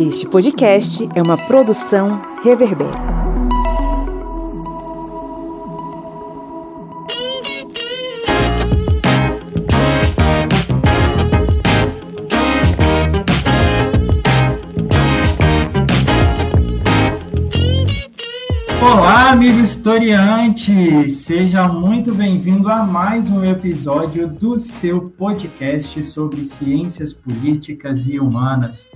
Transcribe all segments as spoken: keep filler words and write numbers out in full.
Este podcast é uma produção Reverbera. Olá, amigos historiantes! Seja muito bem-vindo a mais um episódio do seu podcast sobre ciências políticas e humanas.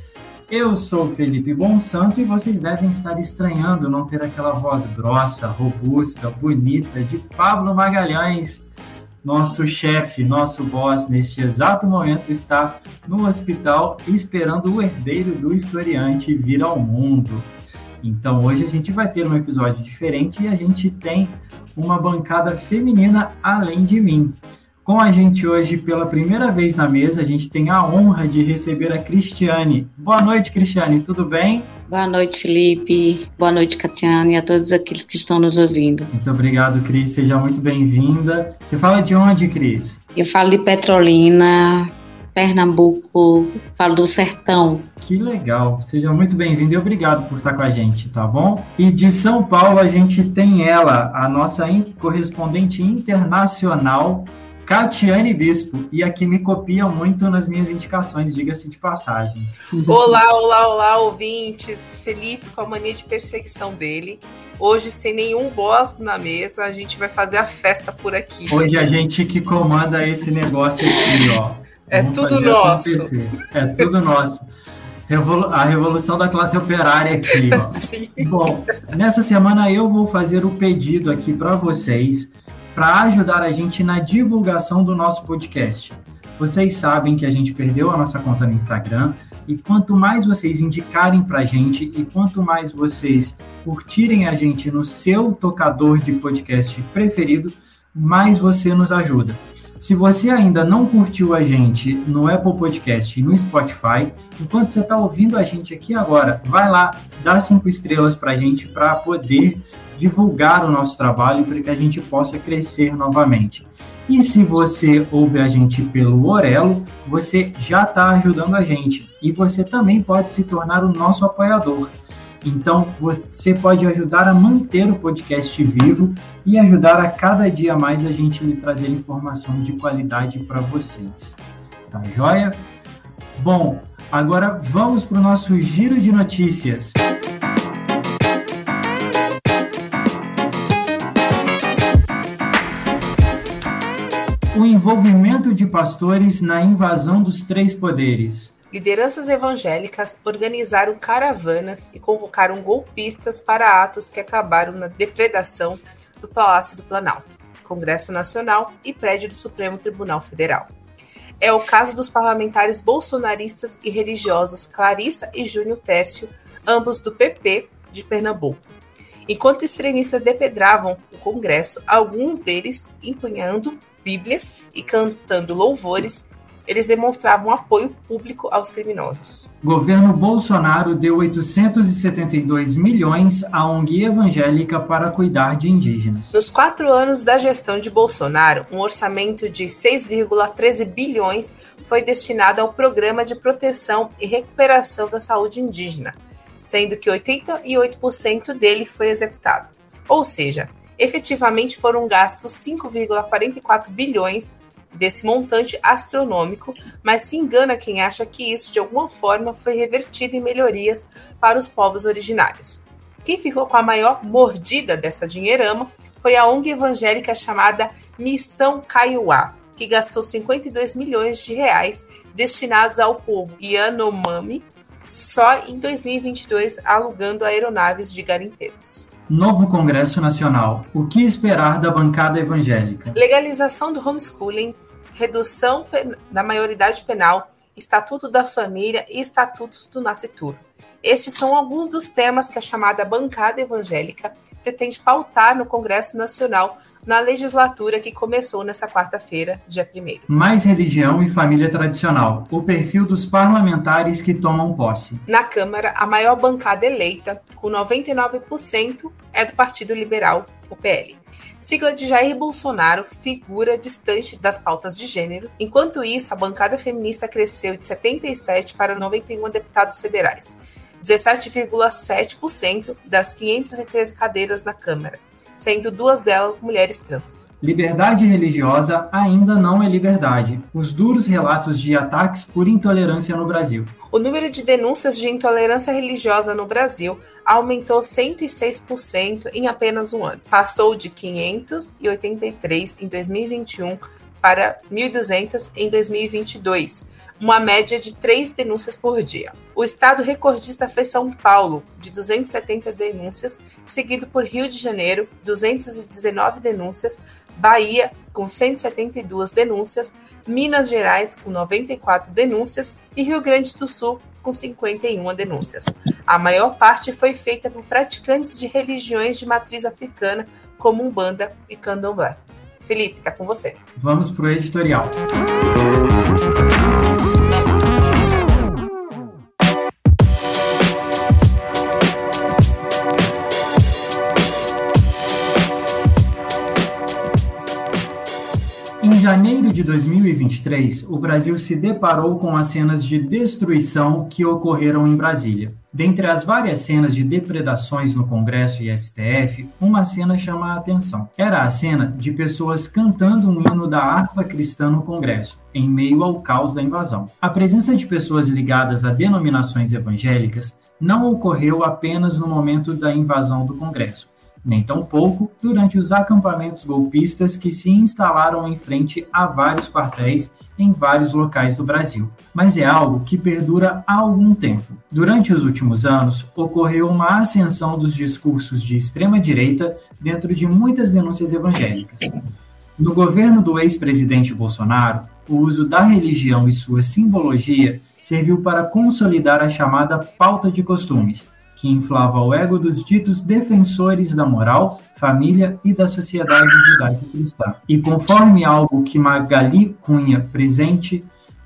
Eu sou Felipe Bonsanto e vocês devem estar estranhando não ter aquela voz grossa, robusta, bonita de Pablo Magalhães. Nosso chefe, nosso boss, neste exato momento está no hospital esperando o herdeiro do historiante vir ao mundo. Então hoje a gente vai ter um episódio diferente e a gente tem uma bancada feminina além de mim. Com a gente hoje, pela primeira vez na mesa, a gente tem a honra de receber a Cristiane. Boa noite, Cristiane, tudo bem? Boa noite, Felipe. Boa noite, Catiane, e a todos aqueles que estão nos ouvindo. Muito obrigado, Cris. Seja muito bem-vinda. Você fala de onde, Cris? Eu falo de Petrolina, Pernambuco, falo do sertão. Que legal. Seja muito bem-vindo e obrigado por estar com a gente, tá bom? E de São Paulo, a gente tem ela, a nossa correspondente internacional, Catiane Bispo, e aqui me copiam muito nas minhas indicações, diga-se de passagem. Olá, olá, olá, ouvintes. Felipe com a mania de perseguição dele. Hoje, sem nenhum boss na mesa, a gente vai fazer a festa por aqui. Hoje a gente que comanda esse negócio aqui, ó. É tudo nosso. Acontecer. É tudo nosso. Revolu- a revolução da classe operária aqui, ó. Sim. Bom, nessa semana eu vou fazer o pedido aqui para vocês, para ajudar a gente na divulgação do nosso podcast. Vocês sabem que a gente perdeu a nossa conta no Instagram, e quanto mais vocês indicarem para a gente, e quanto mais vocês curtirem a gente no seu tocador de podcast preferido, mais você nos ajuda. Se você ainda não curtiu a gente no Apple Podcast e no Spotify, enquanto você está ouvindo a gente aqui agora, vai lá, dá cinco estrelas para a gente, para poder divulgar o nosso trabalho, para que a gente possa crescer novamente. E se você ouve a gente pelo Orelo, você já está ajudando a gente, e você também pode se tornar o nosso apoiador. Então, você pode ajudar a manter o podcast vivo e ajudar a cada dia mais a gente lhe trazer informação de qualidade para vocês. Tá joia? Bom, agora vamos para o nosso giro de notícias. O envolvimento de pastores na invasão dos três poderes. Lideranças evangélicas organizaram caravanas e convocaram golpistas para atos que acabaram na depredação do Palácio do Planalto, Congresso Nacional e prédio do Supremo Tribunal Federal. É o caso dos parlamentares bolsonaristas e religiosos Clarissa e Júnior Técio, ambos do P P de Pernambuco. Enquanto extremistas depredavam o Congresso, alguns deles empunhando bíblias e cantando louvores, eles demonstravam apoio público aos criminosos. Governo Bolsonaro deu oitocentos e setenta e dois milhões à ONG evangélica para cuidar de indígenas. Nos quatro anos da gestão de Bolsonaro, um orçamento de seis vírgula treze bilhões foi destinado ao Programa de Proteção e Recuperação da Saúde Indígena, sendo que oitenta e oito por cento dele foi executado. Ou seja, efetivamente foram gastos cinco vírgula quarenta e quatro bilhões desse montante astronômico, mas se engana quem acha que isso de alguma forma foi revertido em melhorias para os povos originários. Quem ficou com a maior mordida dessa dinheirama foi a ONG evangélica chamada Missão Kaiowá, que gastou cinquenta e dois milhões de reais destinados ao povo Yanomami só em dois mil e vinte e dois, alugando aeronaves de garimpeiros. Novo Congresso Nacional. O que esperar da bancada evangélica? Legalização do homeschooling, redução da maioridade penal, Estatuto da Família e Estatuto do Nascituro. Estes são alguns dos temas que a chamada bancada evangélica pretende pautar no Congresso Nacional na legislatura que começou nessa quarta-feira, dia primeiro. Mais religião e família tradicional. O perfil dos parlamentares que tomam posse. Na Câmara, a maior bancada eleita, com noventa e nove por cento, é do Partido Liberal, o P L. Sigla de Jair Bolsonaro, figura distante das pautas de gênero. Enquanto isso, a bancada feminista cresceu de setenta e sete para noventa e um deputados federais. dezessete vírgula sete por cento das quinhentas e treze cadeiras na Câmara, sendo duas delas mulheres trans. Liberdade religiosa ainda não é liberdade. Os duros relatos de ataques por intolerância no Brasil. O número de denúncias de intolerância religiosa no Brasil aumentou cento e seis por cento em apenas um ano. Passou de quinhentas e oitenta e três em dois mil e vinte e um para mil e duzentas em dois mil e vinte e dois, uma média de três denúncias por dia. O estado recordista foi São Paulo, de duzentas e setenta denúncias, seguido por Rio de Janeiro, duzentas e dezenove denúncias, Bahia, com cento e setenta e duas denúncias, Minas Gerais, com noventa e quatro denúncias e Rio Grande do Sul, com cinquenta e uma denúncias. A maior parte foi feita por praticantes de religiões de matriz africana, como Umbanda e Candomblé. Felipe, tá com você. Vamos pro editorial. Em janeiro de dois mil e vinte e três, o Brasil se deparou com as cenas de destruição que ocorreram em Brasília. Dentre as várias cenas de depredações no Congresso e S T F, uma cena chama a atenção. Era a cena de pessoas cantando um hino da harpa cristã no Congresso, em meio ao caos da invasão. A presença de pessoas ligadas a denominações evangélicas não ocorreu apenas no momento da invasão do Congresso, nem tampouco durante os acampamentos golpistas que se instalaram em frente a vários quartéis em vários locais do Brasil, mas é algo que perdura há algum tempo. Durante os últimos anos, ocorreu uma ascensão dos discursos de extrema-direita dentro de muitas denúncias evangélicas. No governo do ex-presidente Bolsonaro, o uso da religião e sua simbologia serviu para consolidar a chamada pauta de costumes, que inflava o ego dos ditos defensores da moral, família e da sociedade judaico-cristã. E conforme algo que Magali Cunha presente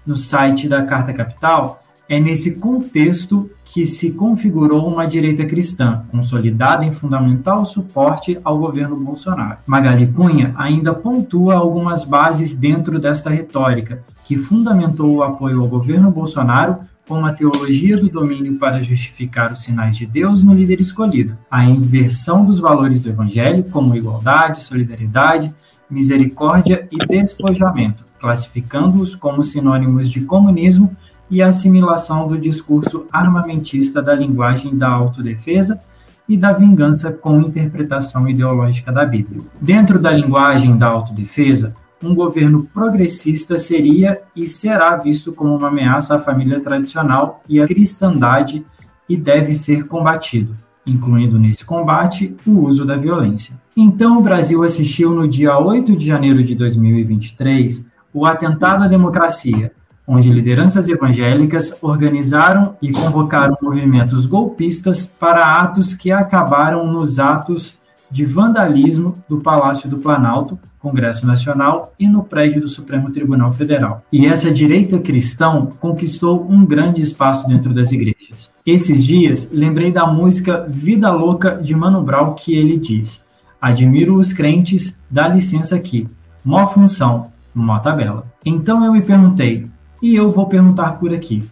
no site da Carta Capital, é nesse contexto que se configurou uma direita cristã, consolidada em fundamental suporte ao governo Bolsonaro. Magali Cunha ainda pontua algumas bases dentro desta retórica, que fundamentou o apoio ao governo Bolsonaro como a teologia do domínio para justificar os sinais de Deus no líder escolhido, a inversão dos valores do Evangelho, como igualdade, solidariedade, misericórdia e despojamento, classificando-os como sinônimos de comunismo e assimilação do discurso armamentista da linguagem da autodefesa e da vingança com interpretação ideológica da Bíblia. Dentro da linguagem da autodefesa, um governo progressista seria e será visto como uma ameaça à família tradicional e à cristandade e deve ser combatido, incluindo nesse combate o uso da violência. Então o Brasil assistiu no dia oito de janeiro de dois mil e vinte e três o atentado à democracia, onde lideranças evangélicas organizaram e convocaram movimentos golpistas para atos que acabaram nos atos de vandalismo do Palácio do Planalto, Congresso Nacional e no prédio do Supremo Tribunal Federal. E essa direita cristã conquistou um grande espaço dentro das igrejas. Esses dias, lembrei da música Vida Louca de Mano Brown, que ele diz: admiro os crentes, dá licença aqui, mó função, mó tabela. Então eu me perguntei, e eu vou perguntar por aqui: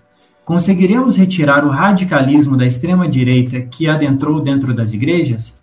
conseguiremos retirar o radicalismo da extrema-direita que adentrou dentro das igrejas?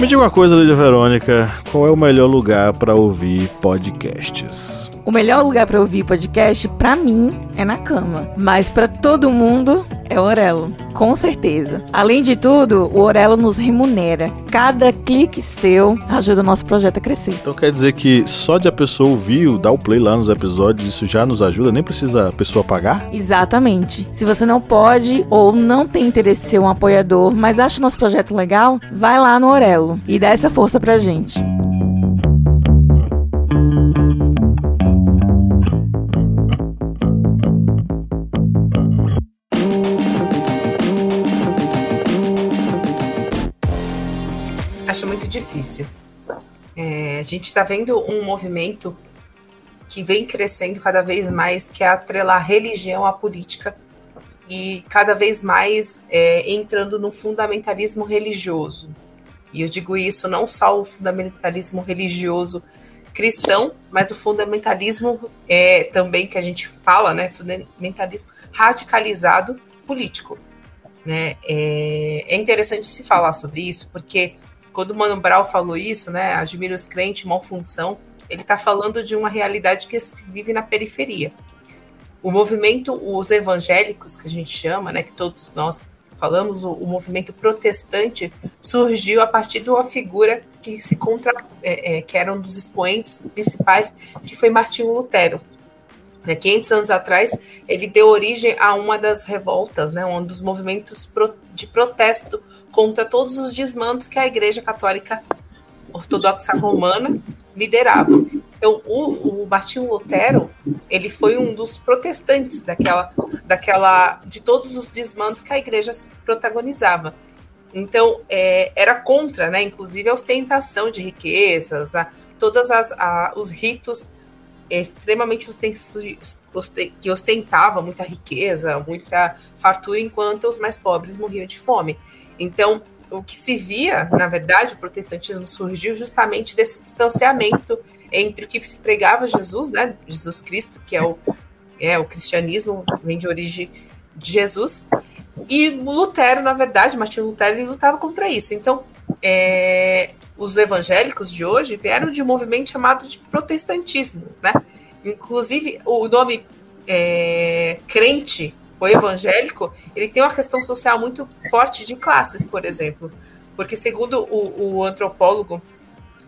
Me diga uma coisa, Lídia Verônica, qual é o melhor lugar para ouvir podcasts? O melhor lugar para ouvir podcast, para mim, é na cama. Mas para todo mundo, é o Orelo, com certeza. Além de tudo, o Orelo nos remunera. Cada clique seu ajuda o nosso projeto a crescer. Então quer dizer que só de a pessoa ouvir, dar o play lá nos episódios, isso já nos ajuda? Nem precisa a pessoa pagar? Exatamente. Se você não pode ou não tem interesse em ser um apoiador, mas acha o nosso projeto legal, vai lá no Orelo e dá essa força pra gente. Acho muito difícil. É, a gente está vendo um movimento que vem crescendo cada vez mais, que é atrelar religião à política e cada vez mais é, entrando no fundamentalismo religioso. E eu digo isso não só o fundamentalismo religioso cristão, mas o fundamentalismo é, também que a gente fala, né, fundamentalismo radicalizado político. Né? É, é interessante se falar sobre isso, porque quando o Mano Brown falou isso, né, admira os crentes, malfunção, ele está falando de uma realidade que se vive na periferia. O movimento, os evangélicos, que a gente chama, né, que todos nós falamos, o, o movimento protestante surgiu a partir de uma figura que, se contra, é, é, que era um dos expoentes principais, que foi Martinho Lutero. É, quinhentos anos atrás, ele deu origem a uma das revoltas, né, um dos movimentos pro, de protesto contra todos os desmandos que a Igreja Católica Ortodoxa Romana liderava. Então, o, o Martinho Lutero, ele foi um dos protestantes daquela, daquela, de todos os desmandos que a igreja protagonizava. Então, é, era contra, né, inclusive, a ostentação de riquezas, a, todas as, a, os ritos extremamente ostensos, osten, que ostentava muita riqueza, muita fartura, enquanto os mais pobres morriam de fome. Então, o que se via, na verdade, o protestantismo surgiu justamente desse distanciamento entre o que se pregava Jesus, né, Jesus Cristo, que é o, é, o cristianismo, vem de origem de Jesus, e Lutero, na verdade, Martinho Lutero, ele lutava contra isso. Então, é, os evangélicos de hoje vieram de um movimento chamado de protestantismo, né? Inclusive, o nome é, crente, o evangélico, ele tem uma questão social muito forte de classes, por exemplo, porque segundo o, o antropólogo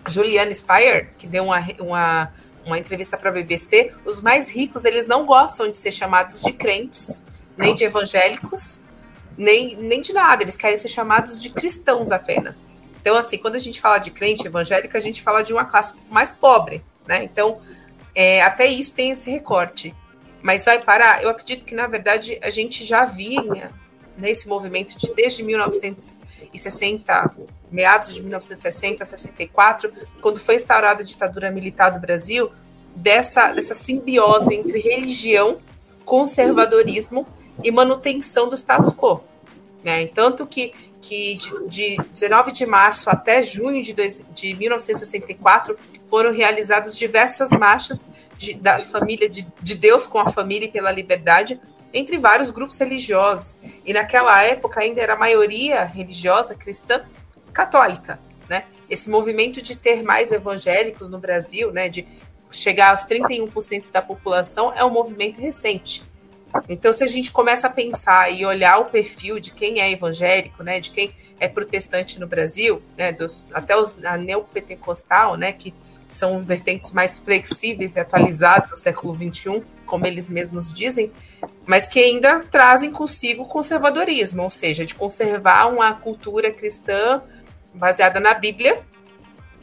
Julian Spayer, que deu uma, uma, uma entrevista para a B B C, os mais ricos, eles não gostam de ser chamados de crentes, nem de evangélicos, nem, nem de nada, eles querem ser chamados de cristãos apenas. Então, assim, quando a gente fala de crente evangélico, a gente fala de uma classe mais pobre, né? Então, é, até isso tem esse recorte. Mas vai parar? Eu acredito que, na verdade, a gente já vinha nesse movimento de, desde mil novecentos e sessenta, meados de mil novecentos e sessenta, sessenta e quatro, quando foi instaurada a ditadura militar do Brasil, dessa, dessa simbiose entre religião, conservadorismo e manutenção do status quo. Né? Tanto que, que de, de dezenove de março até junho de, dois, de mil novecentos e sessenta e quatro foram realizadas diversas marchas De, da família, de, de Deus com a família e pela liberdade, entre vários grupos religiosos. E naquela época ainda era a maioria religiosa cristã católica, né? Esse movimento de ter mais evangélicos no Brasil, né, de chegar aos trinta e um por cento da população, é um movimento recente. Então, se a gente começa a pensar e olhar o perfil de quem é evangélico, né, de quem é protestante no Brasil, né, dos, até os, a neopentecostal, né, que são vertentes mais flexíveis e atualizadas do século vinte e um, como eles mesmos dizem, mas que ainda trazem consigo conservadorismo, ou seja, de conservar uma cultura cristã baseada na Bíblia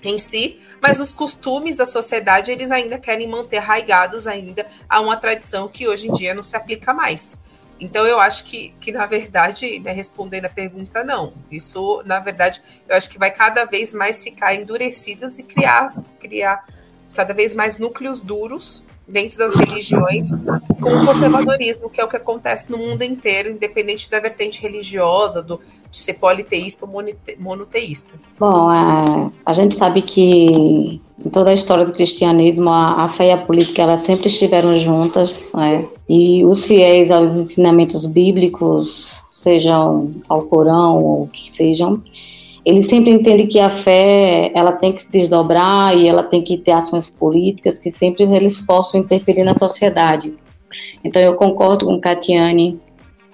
em si, mas os costumes da sociedade eles ainda querem manter arraigados ainda a uma tradição que hoje em dia não se aplica mais. Então, eu acho que, que na verdade, né, respondendo a pergunta, não. Isso, na verdade, eu acho que vai cada vez mais ficar endurecidas e criar, criar cada vez mais núcleos duros dentro das religiões com o conservadorismo, que é o que acontece no mundo inteiro, independente da vertente religiosa, do, de ser politeísta ou monoteísta. Bom, a, a gente sabe que em toda a história do cristianismo, a, a fé e a política elas sempre estiveram juntas, né? E os fiéis aos ensinamentos bíblicos, sejam ao Corão ou o que sejam, eles sempre entendem que a fé ela tem que se desdobrar e ela tem que ter ações políticas que sempre eles possam interferir na sociedade. Então eu concordo com Catiane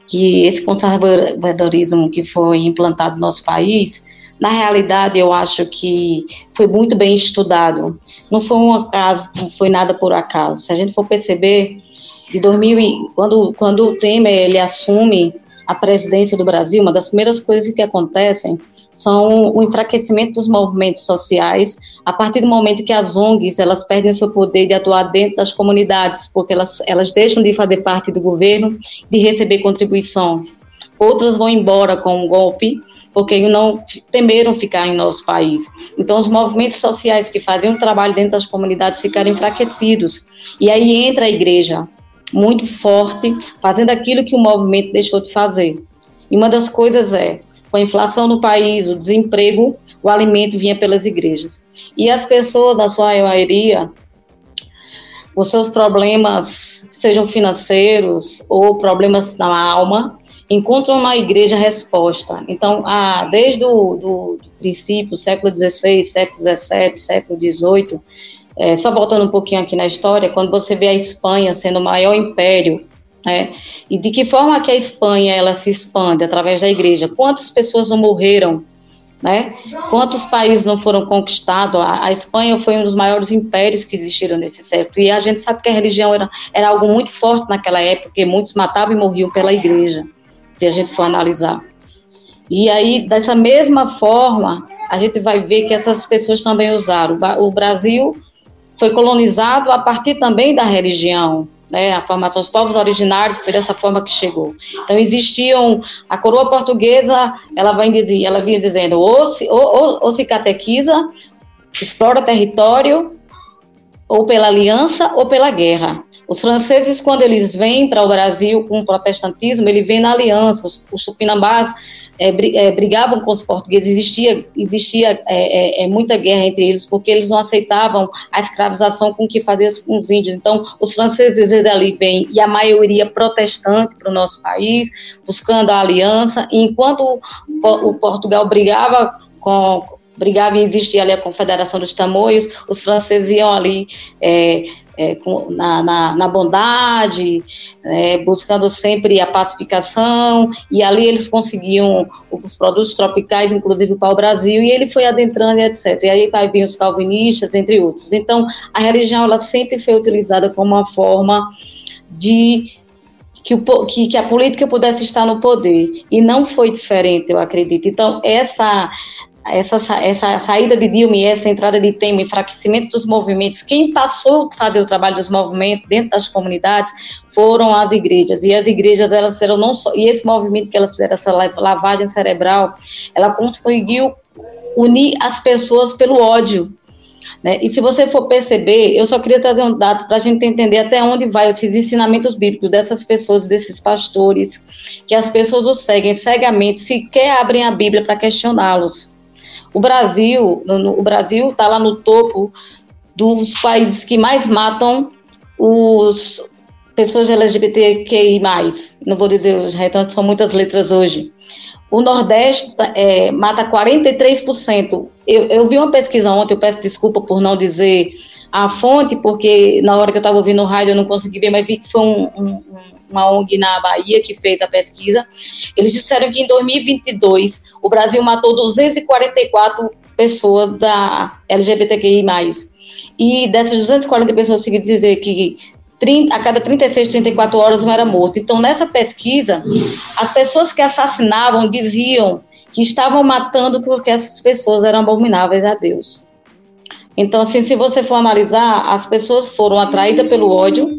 que esse conservadorismo que foi implantado no nosso país, na realidade, eu acho que foi muito bem estudado. Não foi um acaso, não foi nada por acaso. Se a gente for perceber, de dois mil, quando, quando o Temer ele assume a presidência do Brasil, uma das primeiras coisas que acontecem são o enfraquecimento dos movimentos sociais a partir do momento que as O N Gs elas perdem o seu poder de atuar dentro das comunidades, porque elas, elas deixam de fazer parte do governo, de receber contribuições. Outras vão embora com um golpe, porque não temeram ficar em nosso país. Então, os movimentos sociais que faziam trabalho dentro das comunidades ficaram enfraquecidos. E aí entra a igreja. muito forte, fazendo aquilo que o movimento deixou de fazer. E uma das coisas é, com a inflação no país, o desemprego, o alimento vinha pelas igrejas. E as pessoas, na sua maioria, os seus problemas, sejam financeiros ou problemas na alma, encontram na igreja resposta. Então, ah, desde o do, do princípio, século dezesseis, século dezessete, século dezoito, é, só voltando um pouquinho aqui na história, quando você vê a Espanha sendo o maior império, né, e de que forma que a Espanha ela se expande através da igreja, quantas pessoas não morreram, né, quantos países não foram conquistados, a, a Espanha foi um dos maiores impérios que existiram nesse século, e a gente sabe que a religião era, era algo muito forte naquela época, porque muitos matavam e morriam pela igreja, se a gente for analisar. E aí, dessa mesma forma, a gente vai ver que essas pessoas também usaram. O Brasil foi colonizado a partir também da religião, né? A formação dos povos originários foi dessa forma que chegou. Então, existiam... A coroa portuguesa, ela, vai dizer, ela vinha dizendo, ou se, ou, ou, ou se catequiza, explora território, ou pela aliança, ou pela guerra. Os franceses, quando eles vêm para o Brasil com o protestantismo, eles vêm na aliança. Os, os tupinambás é, brigavam com os portugueses, existia, existia é, é, muita guerra entre eles, porque eles não aceitavam a escravização com que faziam com os índios. Então, os franceses, eles ali vêm, e a maioria protestante para o nosso país, buscando a aliança, e enquanto o, o Portugal brigava com... brigava e existia ali a Confederação dos Tamoios, os franceses iam ali é, é, na, na, na bondade, é, buscando sempre a pacificação, e ali eles conseguiam os produtos tropicais, inclusive para o Brasil, e ele foi adentrando, e etcétera. E aí vai vir os calvinistas, entre outros. Então, a religião ela sempre foi utilizada como uma forma de que, o, que, que a política pudesse estar no poder, e não foi diferente, eu acredito. Então, essa... Essa, essa saída de Dilma e essa entrada de Temer, enfraquecimento dos movimentos, quem passou a fazer o trabalho dos movimentos dentro das comunidades foram as igrejas, e as igrejas elas fizeram não só, e esse movimento que elas fizeram, essa lavagem cerebral, ela conseguiu unir as pessoas pelo ódio, né? E se você for perceber, eu só queria trazer um dado para a gente entender até onde vai esses ensinamentos bíblicos dessas pessoas, desses pastores, que as pessoas os seguem cegamente, sequer abrem a Bíblia para questioná-los. O Brasil, no, no, o Brasil está lá no topo dos países que mais matam as pessoas L G B T Q I mais. Não vou dizer os restantes, são muitas letras hoje. O Nordeste é, mata quarenta e três por cento. Eu, eu vi uma pesquisa ontem, eu peço desculpa por não dizer a fonte, porque na hora que eu estava ouvindo o rádio eu não consegui ver, mas vi que foi um, um, uma O N G na Bahia que fez a pesquisa. Eles disseram que em dois mil e vinte e dois o Brasil matou duzentas e quarenta e quatro pessoas da L G B T Q I mais. E dessas duzentas e quarenta pessoas, eu consegui dizer que trinta, a cada trinta e seis, trinta e quatro horas uma era morta. Então, nessa pesquisa, as pessoas que assassinavam diziam que estavam matando porque essas pessoas eram abomináveis a Deus. Então, assim, se você for analisar, as pessoas foram atraídas pelo ódio,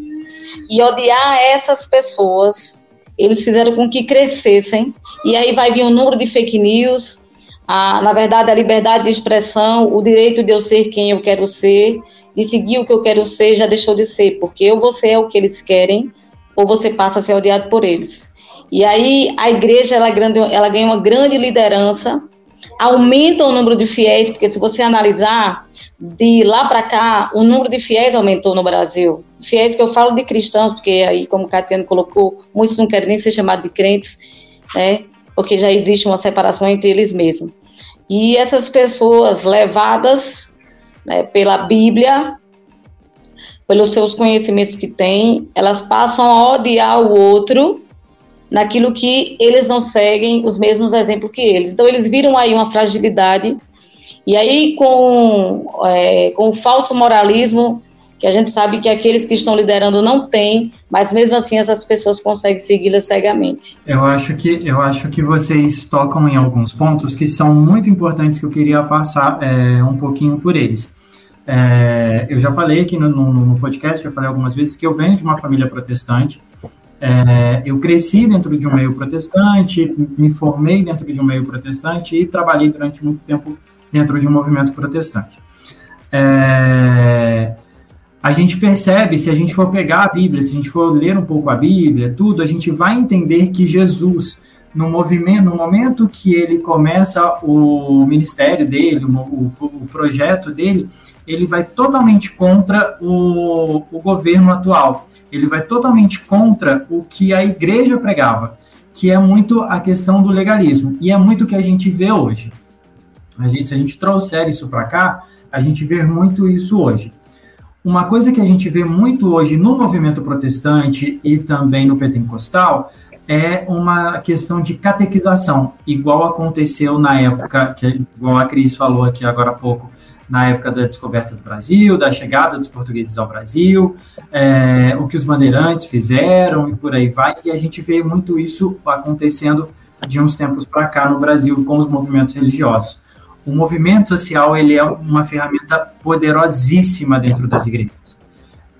e odiar essas pessoas, eles fizeram com que crescessem, e aí vai vir o número de fake news, a, na verdade, a liberdade de expressão, o direito de eu ser quem eu quero ser, de seguir o que eu quero ser, já deixou de ser, porque ou você é o que eles querem, ou você passa a ser odiado por eles. E aí a igreja, ela, ela ganha uma grande liderança, aumenta o número de fiéis, porque se você analisar, de lá para cá, o número de fiéis aumentou no Brasil. Fiéis que eu falo de cristãos, porque aí, como Catiane colocou, muitos não querem nem ser chamados de crentes, né? Porque já existe uma separação entre eles mesmos. E essas pessoas levadas, né, pela Bíblia, pelos seus conhecimentos que têm, elas passam a odiar o outro naquilo que eles não seguem os mesmos exemplos que eles. Então, eles viram aí uma fragilidade. E aí, com, é, com o falso moralismo, que a gente sabe que aqueles que estão liderando não têm, mas mesmo assim essas pessoas conseguem segui-las cegamente. Eu acho que, eu acho que vocês tocam em alguns pontos que são muito importantes, que eu queria passar é, um pouquinho por eles. É, eu já falei aqui no, no, no podcast, já falei algumas vezes, que eu venho de uma família protestante. É, eu cresci dentro de um meio protestante, me formei dentro de um meio protestante e trabalhei durante muito tempo dentro de um movimento protestante. É, a gente percebe, se a gente for pegar a Bíblia, se a gente for ler um pouco a Bíblia, tudo, a gente vai entender que Jesus, no movimento, no momento que ele começa o ministério dele, o, o, o projeto dele, ele vai totalmente contra o, o governo atual, ele vai totalmente contra o que a igreja pregava, que é muito a questão do legalismo, e é muito o que a gente vê hoje. A gente, se a gente trouxer isso para cá, a gente vê muito isso hoje. Uma coisa que a gente vê muito hoje no movimento protestante e também no pentecostal é uma questão de catequização, igual aconteceu na época, que, igual a Cris falou aqui agora há pouco, na época da descoberta do Brasil, da chegada dos portugueses ao Brasil, é, o que os bandeirantes fizeram e por aí vai, e a gente vê muito isso acontecendo de uns tempos para cá no Brasil com os movimentos religiosos. O movimento social, ele é uma ferramenta poderosíssima dentro das igrejas.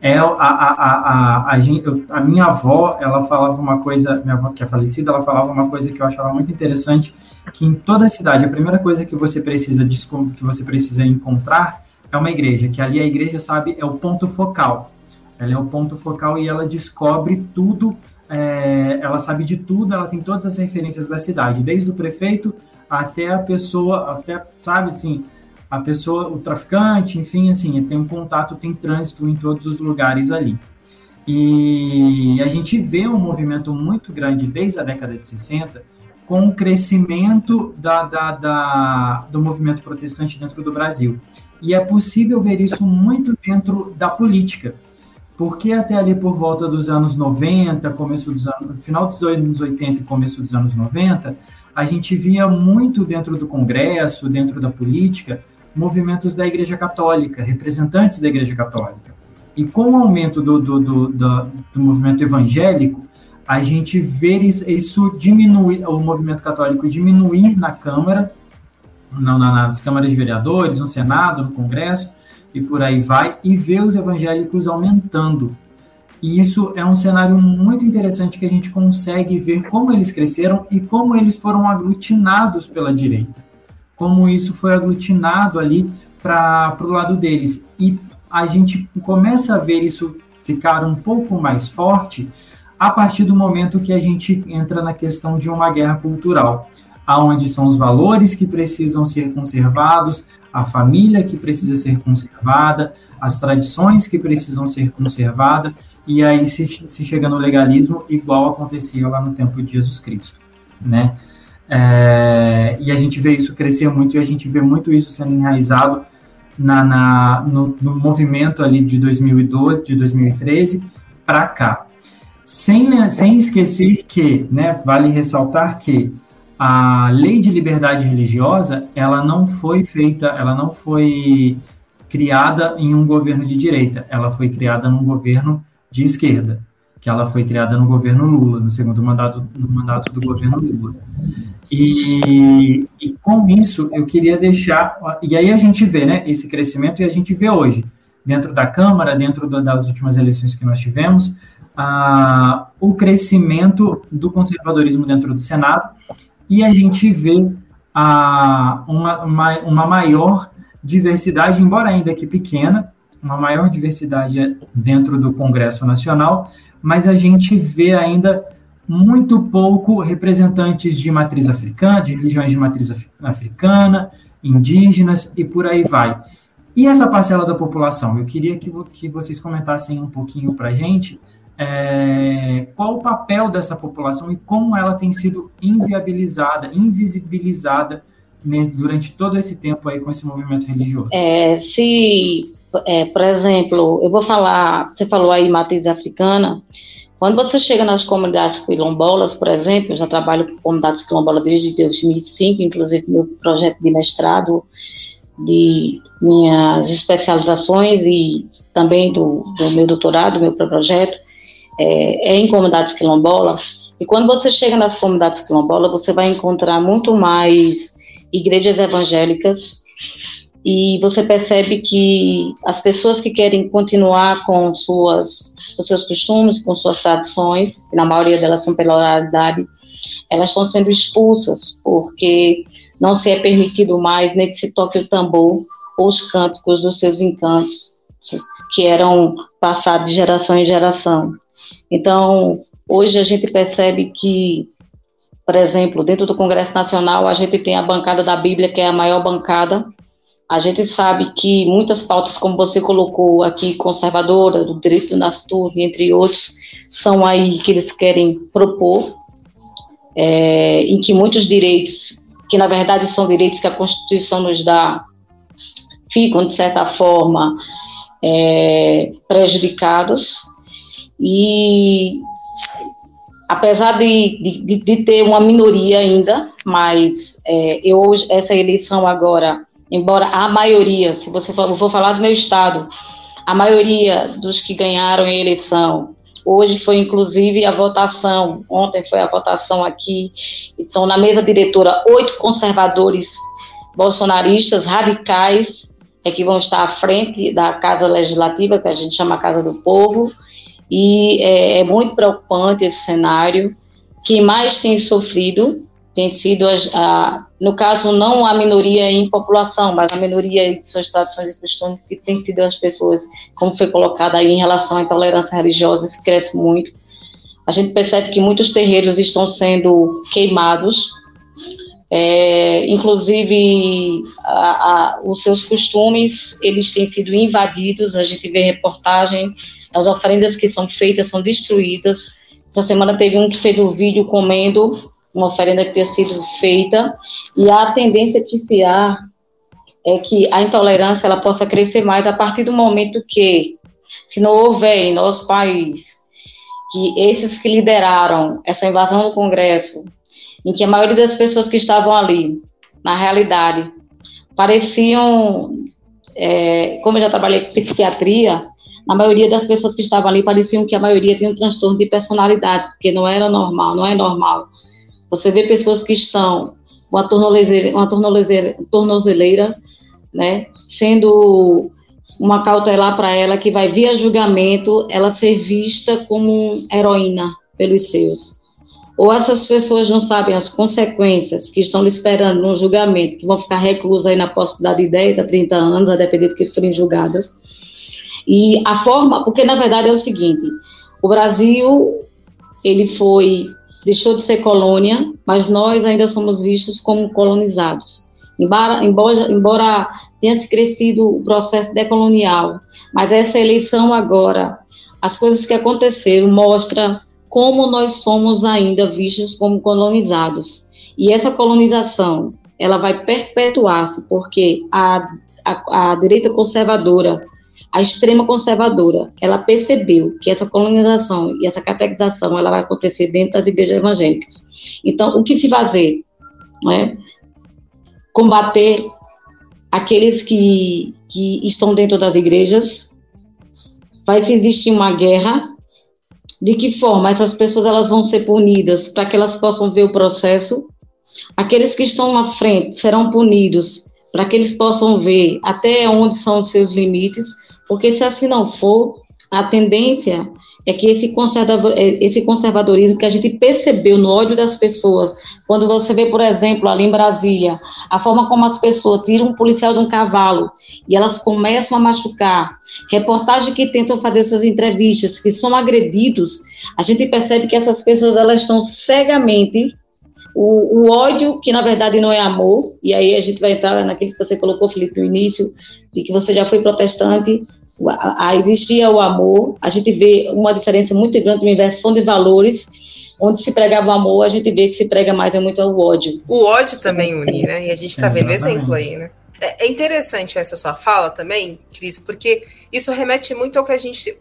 É, a, a, a, a, a minha avó, ela falava uma coisa, minha avó que é falecida, ela falava uma coisa que eu achava muito interessante, que em toda cidade, a primeira coisa que você precisa, que você precisa encontrar é uma igreja, que ali a igreja, sabe, é o ponto focal. Ela é o ponto focal e ela descobre tudo, é, ela sabe de tudo, ela tem todas as referências da cidade, desde o prefeito até a pessoa, até, sabe, assim, a pessoa, o traficante, enfim, assim, tem um contato, tem trânsito em todos os lugares ali. E a gente vê um movimento muito grande desde a década de sessenta com o crescimento da, da, da, do movimento protestante dentro do Brasil. E é possível ver isso muito dentro da política, porque até ali por volta dos anos noventa, começo dos anos, final dos anos oitenta e começo dos anos noventa, a gente via muito dentro do Congresso, dentro da política, movimentos da Igreja Católica, representantes da Igreja Católica. E com o aumento do, do, do, do, do movimento evangélico, a gente vê isso, isso diminuir, o movimento católico diminuir na Câmara, não, nas Câmaras de Vereadores, no Senado, no Congresso, e por aí vai, e vê os evangélicos aumentando. E isso é um cenário muito interessante que a gente consegue ver como eles cresceram e como eles foram aglutinados pela direita. Como isso foi aglutinado ali para o lado deles. E a gente começa a ver isso ficar um pouco mais forte a partir do momento que a gente entra na questão de uma guerra cultural, aonde são os valores que precisam ser conservados, a família que precisa ser conservada, as tradições que precisam ser conservadas, e aí se, se chega no legalismo igual acontecia lá no tempo de Jesus Cristo, né? É, e a gente vê isso crescer muito, e a gente vê muito isso sendo enraizado na, na, no, no movimento ali de dois mil e doze, de dois mil e treze para cá. Sem, sem esquecer que, né, vale ressaltar que a lei de liberdade religiosa, ela não foi feita, ela não foi criada em um governo de direita, ela foi criada num governo de esquerda, que ela foi criada no governo Lula, no segundo mandato, no mandato do governo Lula. E, e com isso, eu queria deixar... E aí a gente vê, né, esse crescimento, e a gente vê hoje, dentro da Câmara, dentro do, das últimas eleições que nós tivemos, a, o crescimento do conservadorismo dentro do Senado, e a gente vê a, uma, uma, uma maior diversidade, embora ainda que pequena, uma maior diversidade dentro do Congresso Nacional, mas a gente vê ainda muito pouco representantes de matriz africana, de religiões de matriz africana, indígenas e por aí vai. E essa parcela da população? Eu queria que, que vocês comentassem um pouquinho para a gente é, qual o papel dessa população e como ela tem sido inviabilizada, invisibilizada nesse, durante todo esse tempo aí com esse movimento religioso. É, se... É, por exemplo, eu vou falar, você falou aí matriz africana, quando você chega nas comunidades quilombolas, por exemplo, eu já trabalho com comunidades quilombolas desde dois mil e cinco, inclusive meu projeto de mestrado, de minhas especializações e também do, do meu doutorado, meu projeto, é, é em comunidades quilombolas, e quando você chega nas comunidades quilombolas, você vai encontrar muito mais igrejas evangélicas, e você percebe que as pessoas que querem continuar com suas, os seus costumes, com suas tradições, e na maioria delas são pela oralidade, elas estão sendo expulsas, porque não se é permitido mais nem que se toque o tambor ou os cânticos dos seus encantos, que eram passados de geração em geração. Então, hoje a gente percebe que, por exemplo, dentro do Congresso Nacional, a gente tem a bancada da Bíblia, que é a maior bancada. A gente sabe que muitas pautas, como você colocou aqui, conservadora, do direito do nascituro, entre outros, são aí que eles querem propor, é, em que muitos direitos, que na verdade são direitos que a Constituição nos dá, ficam, de certa forma, é, prejudicados. E apesar de, de, de ter uma minoria ainda, mas é, eu hoje, essa eleição agora, embora a maioria, se você for, eu vou falar do meu estado, a maioria dos que ganharam a eleição, hoje foi inclusive a votação, ontem foi a votação aqui, então na mesa diretora, oito conservadores bolsonaristas radicais é que vão estar à frente da Casa Legislativa, que a gente chama Casa do Povo, e é, é muito preocupante esse cenário. Quem mais tem sofrido tem sido, as, a, no caso, não a minoria em população, mas a minoria em suas tradições e costumes, que tem sido as pessoas, como foi colocado aí, em relação à intolerância religiosa, isso cresce muito. A gente percebe que muitos terreiros estão sendo queimados, é, inclusive a, a, os seus costumes, eles têm sido invadidos, a gente vê reportagem, as oferendas que são feitas são destruídas. Essa semana teve um que fez um vídeo comendo uma oferenda que tenha sido feita, e a tendência que se há é que a intolerância ela possa crescer mais a partir do momento que, se não houver em nosso país, que esses que lideraram essa invasão do Congresso, em que a maioria das pessoas que estavam ali, na realidade, pareciam, é, como eu já trabalhei com psiquiatria, a maioria das pessoas que estavam ali pareciam que a maioria tinha um transtorno de personalidade, porque não era normal, não é normal. Você vê pessoas que estão com a tornozeleira, uma tornozeleira, tornozeleira, né, sendo uma cautelar para ela que vai via julgamento, ela ser vista como heroína pelos seus. Ou essas pessoas não sabem as consequências que estão lhe esperando num julgamento, que vão ficar reclusas aí na possibilidade de dez a trinta anos, a depender do que forem julgadas. E a forma, porque na verdade é o seguinte, o Brasil, ele foi... deixou de ser colônia, mas nós ainda somos vistos como colonizados. Embora, embora, embora tenha se crescido o processo decolonial, mas essa eleição agora, as coisas que aconteceram, mostra como nós somos ainda vistos como colonizados. E essa colonização, ela vai perpetuar-se, porque a, a, a direita conservadora, a extrema conservadora, ela percebeu que essa colonização e essa catequização, ela vai acontecer dentro das igrejas evangélicas. Então, o que se fazer? Né? Combater aqueles que, que estão dentro das igrejas. Vai se existir uma guerra. De que forma essas pessoas elas vão ser punidas para que elas possam ver o processo? Aqueles que estão à frente serão punidos para que eles possam ver até onde são os seus limites. Porque se assim não for, a tendência é que esse, conserva- esse conservadorismo que a gente percebeu no ódio das pessoas, quando você vê, por exemplo, ali em Brasília, a forma como as pessoas tiram um policial de um cavalo e elas começam a machucar, reportagem que tentam fazer suas entrevistas, que são agredidos, a gente percebe que essas pessoas elas estão cegamente... O, o ódio, que na verdade não é amor, e aí a gente vai entrar naquilo que você colocou, Felipe, no início, de que você já foi protestante, a, a, existia o amor, a gente vê uma diferença muito grande, uma inversão de valores, onde se pregava o amor, a gente vê que se prega mais é muito o ódio. O ódio também une, né? E a gente está vendo exemplo aí, né? É interessante essa sua fala também, Cris, porque isso remete muito ao que a gente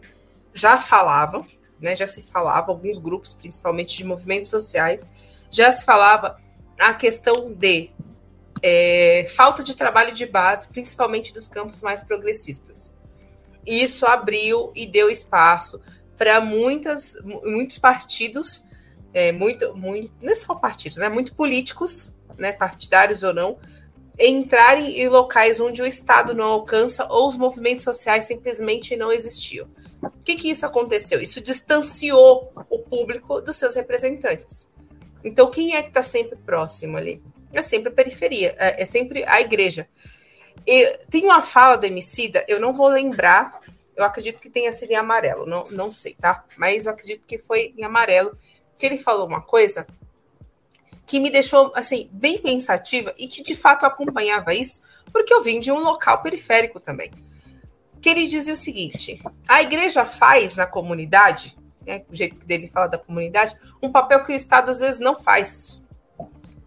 já falava, né? Já se falava, alguns grupos, principalmente de movimentos sociais, já se falava a questão de é, falta de trabalho de base, principalmente dos campos mais progressistas. Isso abriu e deu espaço para muitas, muitos partidos, é, muito, muito, não só partidos, né, muito políticos, né, partidários ou não, entrarem em locais onde o Estado não alcança ou os movimentos sociais simplesmente não existiam. O que, que isso aconteceu? Isso distanciou o público dos seus representantes. Então, quem é que está sempre próximo ali? É sempre a periferia, é sempre a igreja. E tem uma fala do Emicida, eu não vou lembrar Eu acredito que tenha sido em amarelo, não, não sei, tá? Mas eu acredito que foi em amarelo que ele falou uma coisa que me deixou, assim, bem pensativa e que, de fato, acompanhava isso, porque eu vim de um local periférico também. Que ele dizia o seguinte: a igreja faz na comunidade, né, o jeito dele fala da comunidade, um papel que o Estado, às vezes, não faz.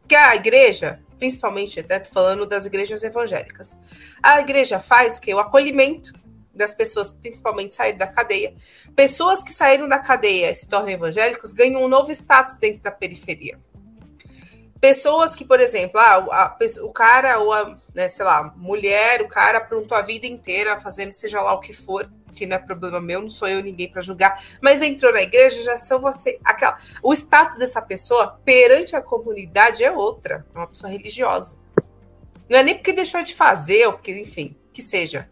Porque a igreja, principalmente, até falando das igrejas evangélicas, a igreja faz o quê? O acolhimento das pessoas, principalmente saírem da cadeia. Pessoas que saíram da cadeia e se tornam evangélicos ganham um novo status dentro da periferia. Pessoas que, por exemplo, ah, a, o cara ou a, né, sei lá, mulher, o cara aprontou a vida inteira fazendo seja lá o que for, que não é problema meu, não sou eu ninguém para julgar, mas entrou na igreja, já são você. Aquela, o status dessa pessoa perante a comunidade é outra, é uma pessoa religiosa. Não é nem porque deixou de fazer, ou porque, enfim, que seja.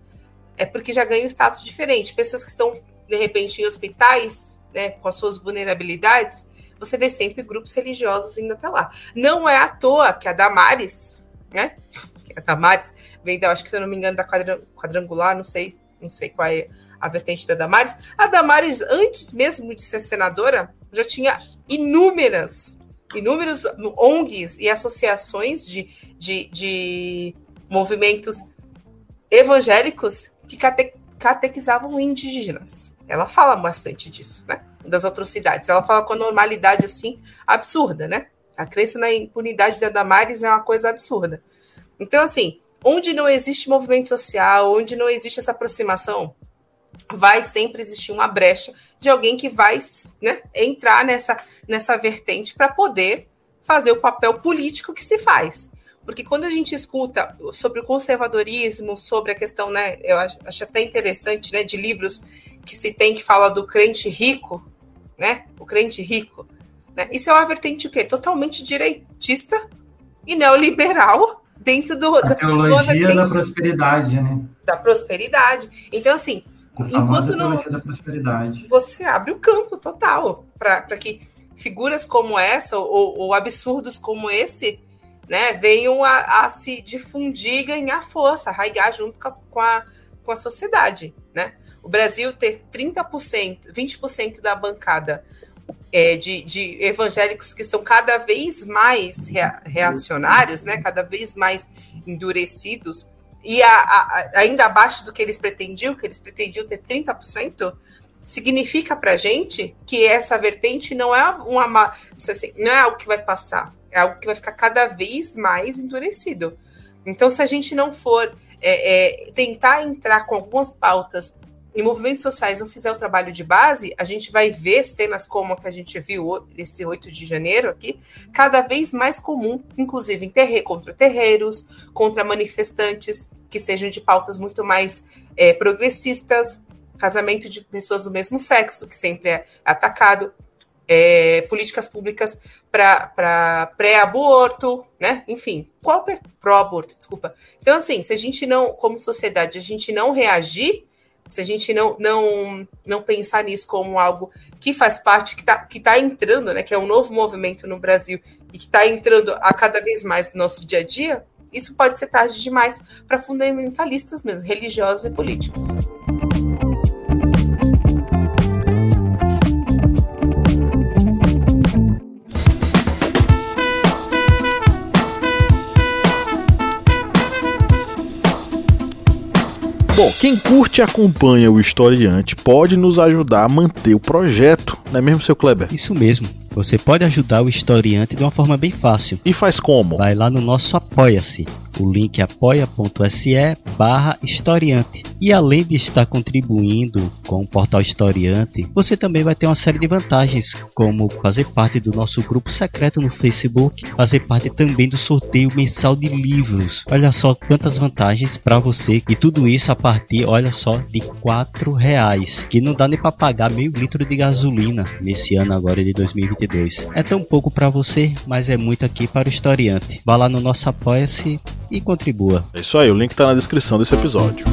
É porque já ganha um status diferente. Pessoas que estão, de repente, em hospitais, né, com as suas vulnerabilidades, você vê sempre grupos religiosos indo até lá. Não é à toa que a Damares, né? A Damares vem da, acho que se eu não me engano, da quadra, quadrangular, não sei, não sei qual é a vertente da Damares. A Damares, antes mesmo de ser senadora, já tinha inúmeras, inúmeras O N Gs e associações de, de, de movimentos evangélicos que cate, catequizavam indígenas. Ela fala bastante disso, né? Das atrocidades. Ela fala com a normalidade, assim, absurda, né? A crença na impunidade da Damares é uma coisa absurda. Então, assim, onde não existe movimento social, onde não existe essa aproximação, vai sempre existir uma brecha de alguém que vai, né, entrar nessa, nessa vertente para poder fazer o papel político que se faz. Porque quando a gente escuta sobre o conservadorismo, sobre a questão, né, eu acho até interessante, né, de livros que se tem que fala do crente rico, né, o crente rico, né, isso é uma vertente o quê? Totalmente direitista e neoliberal dentro do... A teologia da, da prosperidade, né? Da prosperidade. Então, assim, a enquanto não... da prosperidade. Você abre o campo total para que figuras como essa ou, ou absurdos como esse, né, venham a, a se difundir e ganhar força, arraigar junto com a, com a, com a sociedade. Né? O Brasil ter trinta por cento, vinte por cento da bancada é, de, de evangélicos que estão cada vez mais rea, reacionários, né, cada vez mais endurecidos, e a, a, ainda abaixo do que eles pretendiam, que eles pretendiam ter trinta por cento, significa para a gente que essa vertente não é, uma, assim, não é algo que vai passar. É algo que vai ficar cada vez mais endurecido. Então, se a gente não for é, é, tentar entrar com algumas pautas e movimentos sociais não fizer o trabalho de base, a gente vai ver cenas como a que a gente viu esse oito de janeiro aqui, cada vez mais comum, inclusive em terre- contra terreiros, contra manifestantes que sejam de pautas muito mais é, progressistas, casamento de pessoas do mesmo sexo, que sempre é atacado. É, políticas públicas para pré-aborto, né? Enfim, qual é pró-aborto, desculpa. Então, assim, se a gente não, como sociedade, a gente não reagir, se a gente não, não, não pensar nisso como algo que faz parte, que está que tá entrando, né? Que é um novo movimento no Brasil e que está entrando a cada vez mais no nosso dia a dia, isso pode ser tarde demais para fundamentalistas mesmo, religiosos e políticos. Bom, quem curte e acompanha o Historiante pode nos ajudar a manter o projeto, não é mesmo, seu Kleber? Isso mesmo. Você pode ajudar o Historiante de uma forma bem fácil. E faz como? Vai lá no nosso Apoia-se, o link apoia.se barra historiante. E além de estar contribuindo com o portal Historiante, você também vai ter uma série de vantagens, como fazer parte do nosso grupo secreto no Facebook, fazer parte também do sorteio mensal de livros. Olha só quantas vantagens para você, e tudo isso a partir, olha só, de quatro reais, que não dá nem para pagar meio litro de gasolina nesse ano agora de dois mil e vinte e dois. É tão pouco para você, mas é muito aqui para o Historiante. Vá lá no nosso Apoia-se e contribua. É isso aí, o link está na descrição desse episódio.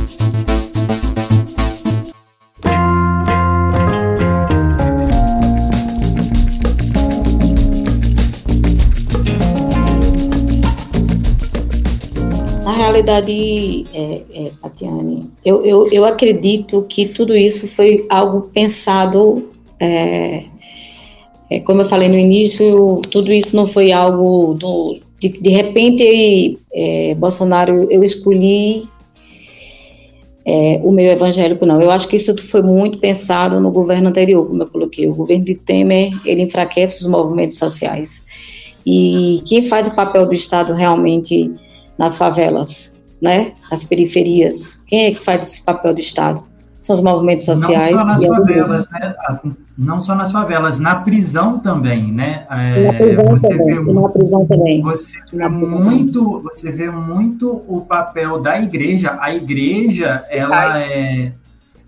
A realidade, é, é, Catiane, eu, eu, eu acredito que tudo isso foi algo pensado, é, é, como eu falei no início, tudo isso não foi algo do, de, de repente, é, Bolsonaro, eu escolhi é, o meio evangélico, não. Eu acho que isso foi muito pensado no governo anterior, como eu coloquei. O governo de Temer, ele enfraquece os movimentos sociais. E quem faz o papel do Estado realmente nas favelas, né? Nas periferias. Quem é que faz esse papel do Estado? São os movimentos sociais. Não só nas favelas, né? Não só nas favelas, na prisão também, né? É, na prisão você também, vê, na prisão também. Você vê muito, você vê muito o papel da igreja. A igreja, ela é...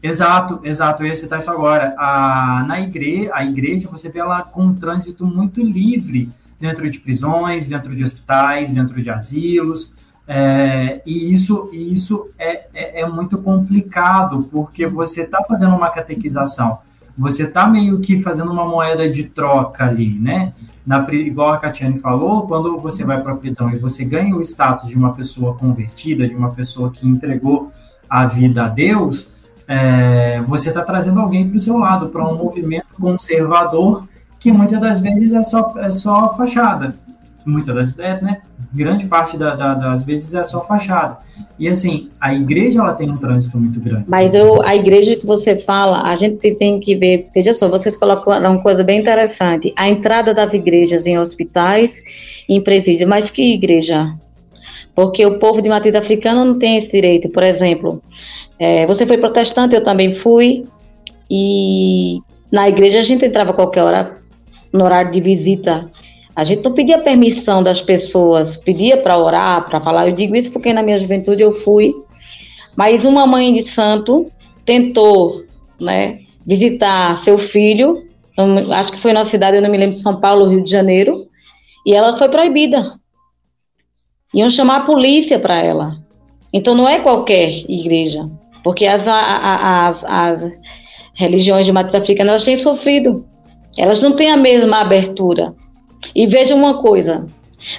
Exato, exato, eu ia citar isso agora. A, na igreja, a igreja, você vê ela com um trânsito muito livre dentro de prisões, dentro de hospitais, dentro de asilos, é, e isso, isso é, é, é muito complicado, porque você está fazendo uma catequização, você está meio que fazendo uma moeda de troca ali, né? Na, igual a Catiane falou, quando você vai para a prisão e você ganha o status de uma pessoa convertida, de uma pessoa que entregou a vida a Deus, é, você está trazendo alguém para o seu lado, para um movimento conservador, que muitas das vezes é só, é só fachada, muitas das vezes, né, grande parte da, da, das vezes é só fachada, e assim, a igreja ela tem um trânsito muito grande. Mas eu, a igreja que você fala, a gente tem que ver, veja só, vocês colocaram uma coisa bem interessante, a entrada das igrejas em hospitais, em presídios, mas que igreja? Porque o povo de matriz africana não tem esse direito, por exemplo, é, você foi protestante, eu também fui, e na igreja a gente entrava a qualquer hora, no horário de visita, a gente não pedia permissão das pessoas, pedia para orar, para falar. Eu digo isso porque na minha juventude eu fui, mas uma mãe de santo tentou, né, visitar seu filho, acho que foi na cidade, eu não me lembro, de São Paulo, Rio de Janeiro, e ela foi proibida, iam chamar a polícia para ela. Então não é qualquer igreja, porque as, as, as religiões de matriz africana, elas têm sofrido. Elas não têm a mesma abertura. E veja uma coisa,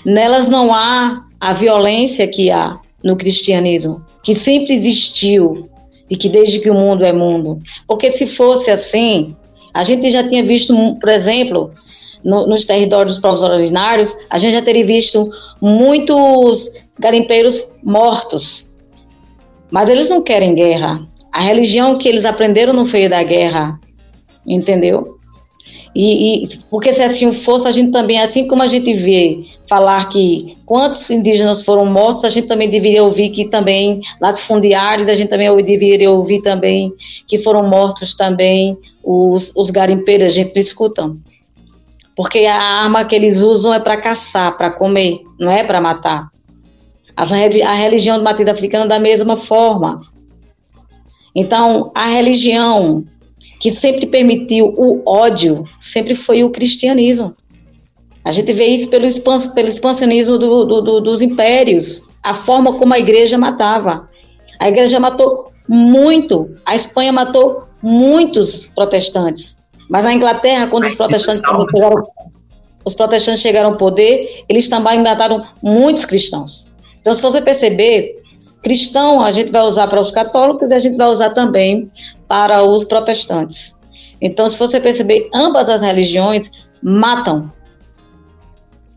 nelas não há a violência que há no cristianismo, que sempre existiu, de que desde que o mundo é mundo. Porque se fosse assim, a gente já tinha visto, por exemplo, no, nos territórios dos povos originários, a gente já teria visto muitos garimpeiros mortos. Mas eles não querem guerra. A religião que eles aprenderam no feio da guerra, entendeu? E, e, porque se assim fosse, a gente também, assim como a gente vê falar que quantos indígenas foram mortos, a gente também deveria ouvir que também latifundiários, a gente também deveria ouvir também que foram mortos também os, os garimpeiros, a gente não escuta. Porque a arma que eles usam é para caçar, para comer, não é para matar. As, a religião de matriz africana da mesma forma. Então, a religião que sempre permitiu o ódio, sempre foi o cristianismo. A gente vê isso pelo, expans, pelo expansionismo do, do, do, dos impérios, a forma como a igreja matava. A igreja matou muito, a Espanha matou muitos protestantes, mas na Inglaterra, quando os protestantes, chegaram, os protestantes chegaram ao poder, eles também mataram muitos cristãos. Então, se você perceber, cristão a gente vai usar para os católicos e a gente vai usar também para os protestantes. Então, se você perceber, ambas as religiões matam.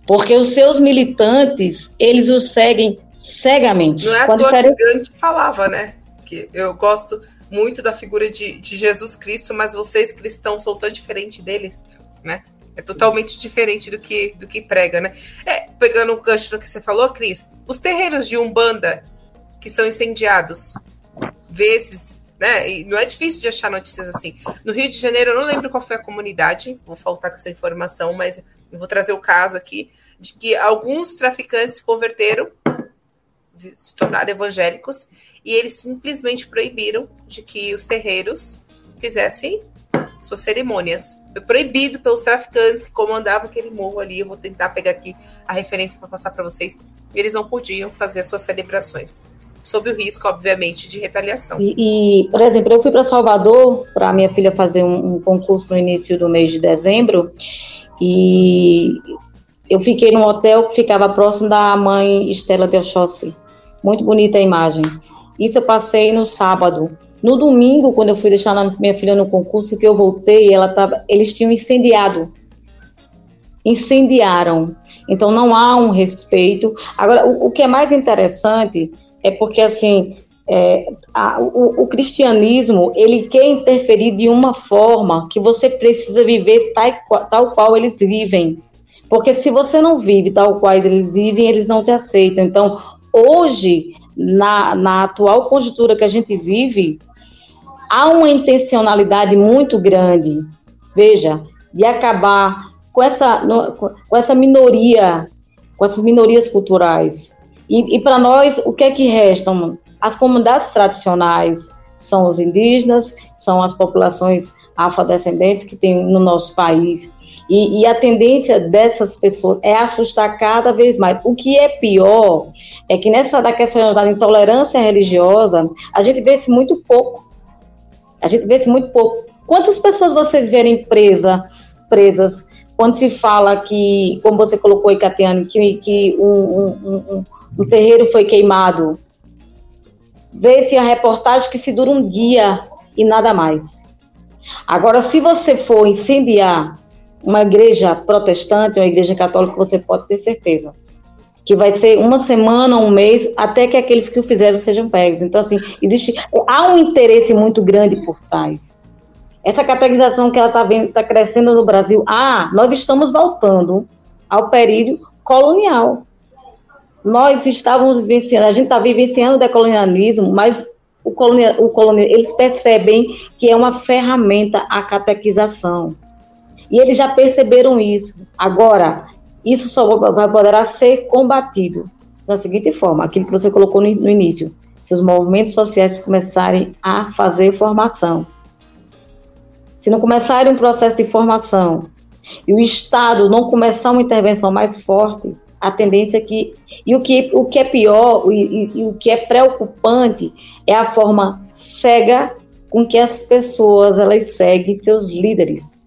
Porque os seus militantes, eles os seguem cegamente. Não é a tua gigante falava, né? Que eu gosto muito da figura de, de Jesus Cristo, mas vocês cristãos são tão diferentes deles, né? É totalmente diferente do que, do que prega, né? É, pegando o gancho no que você falou, Cris, os terreiros de Umbanda que são incendiados, vezes, né? E não é difícil de achar notícias assim. No Rio de Janeiro, eu não lembro qual foi a comunidade, vou faltar com essa informação, mas eu vou trazer o caso aqui, de que alguns traficantes se converteram, se tornaram evangélicos, e eles simplesmente proibiram de que os terreiros fizessem suas cerimônias. Foi proibido pelos traficantes que comandavam aquele morro ali. Eu vou tentar pegar aqui a referência para passar para vocês. Eles não podiam fazer suas celebrações, sob o risco, obviamente, de retaliação. E, e por exemplo, eu fui para Salvador para minha filha fazer um, um concurso no início do mês de dezembro, e eu fiquei num hotel que ficava próximo da mãe Estela de Oxóssi, Muito bonita a imagem. Isso eu passei no sábado. No domingo, quando eu fui deixar minha filha no concurso, que eu voltei, ela tava, eles tinham incendiado. Incendiaram. Então, não há um respeito. Agora, o, o que é mais interessante é porque, assim, é, a, o, o cristianismo, ele quer interferir de uma forma que você precisa viver tal, tal qual eles vivem. Porque se você não vive tal qual eles vivem, eles não te aceitam. Então, hoje, na, na atual conjuntura que a gente vive, há uma intencionalidade muito grande, veja, de acabar com essa, com essa minoria, com essas minorias culturais. E, e para nós, o que é que restam? As comunidades tradicionais são os indígenas, são as populações afrodescendentes que tem no nosso país. E, e a tendência dessas pessoas é assustar cada vez mais. O que é pior é que nessa questão da intolerância religiosa, a gente vê-se muito pouco. A gente vê-se muito pouco. Quantas pessoas vocês verem presa, presas quando se fala que, como você colocou aí, Catiane, que, que um, um, um, um terreiro foi queimado? Vê-se a reportagem que se dura um dia e nada mais. Agora, se você for incendiar uma igreja protestante, uma igreja católica, você pode ter certeza que vai ser uma semana, um mês, até que aqueles que o fizeram sejam pegos. Então, assim, existe, há um interesse muito grande por trás. Essa categorização que ela está tá crescendo no Brasil, ah, nós estamos voltando ao período colonial. Nós estávamos vivenciando, a gente está vivenciando o decolonialismo, mas o colonia, o colonia, eles percebem que é uma ferramenta a catequização. E eles já perceberam isso. Agora, isso só vai poderá ser combatido da seguinte forma, aquilo que você colocou no, no início, se os movimentos sociais começarem a fazer formação. Se não começarem um processo de formação e o Estado não começar uma intervenção mais forte, a tendência é que... E o que, o que é pior e, e, e o que é preocupante é a forma cega com que as pessoas elas seguem seus líderes.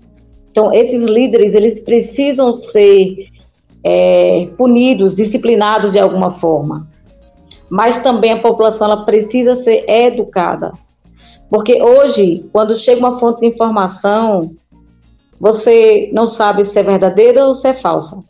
Então, esses líderes, eles precisam ser é, punidos, disciplinados de alguma forma. Mas também a população, ela precisa ser educada. Porque hoje, quando chega uma fonte de informação, você não sabe se é verdadeira ou se é falsa.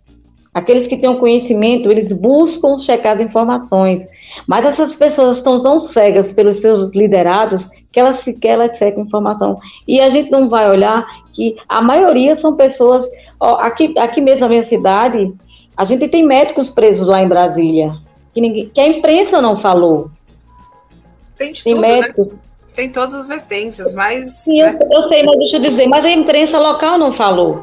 Aqueles que têm o conhecimento, eles buscam checar as informações. Mas essas pessoas estão tão cegas pelos seus liderados que elas sequer elas checam informação. E a gente não vai olhar que a maioria são pessoas... Ó, aqui, aqui mesmo na minha cidade, a gente tem médicos presos lá em Brasília, que, ninguém, que a imprensa não falou. Tem de tudo, médico, né? Tem todas as vertências, mas... Sim, né? eu, eu sei, mas deixa eu dizer, mas a imprensa local não falou.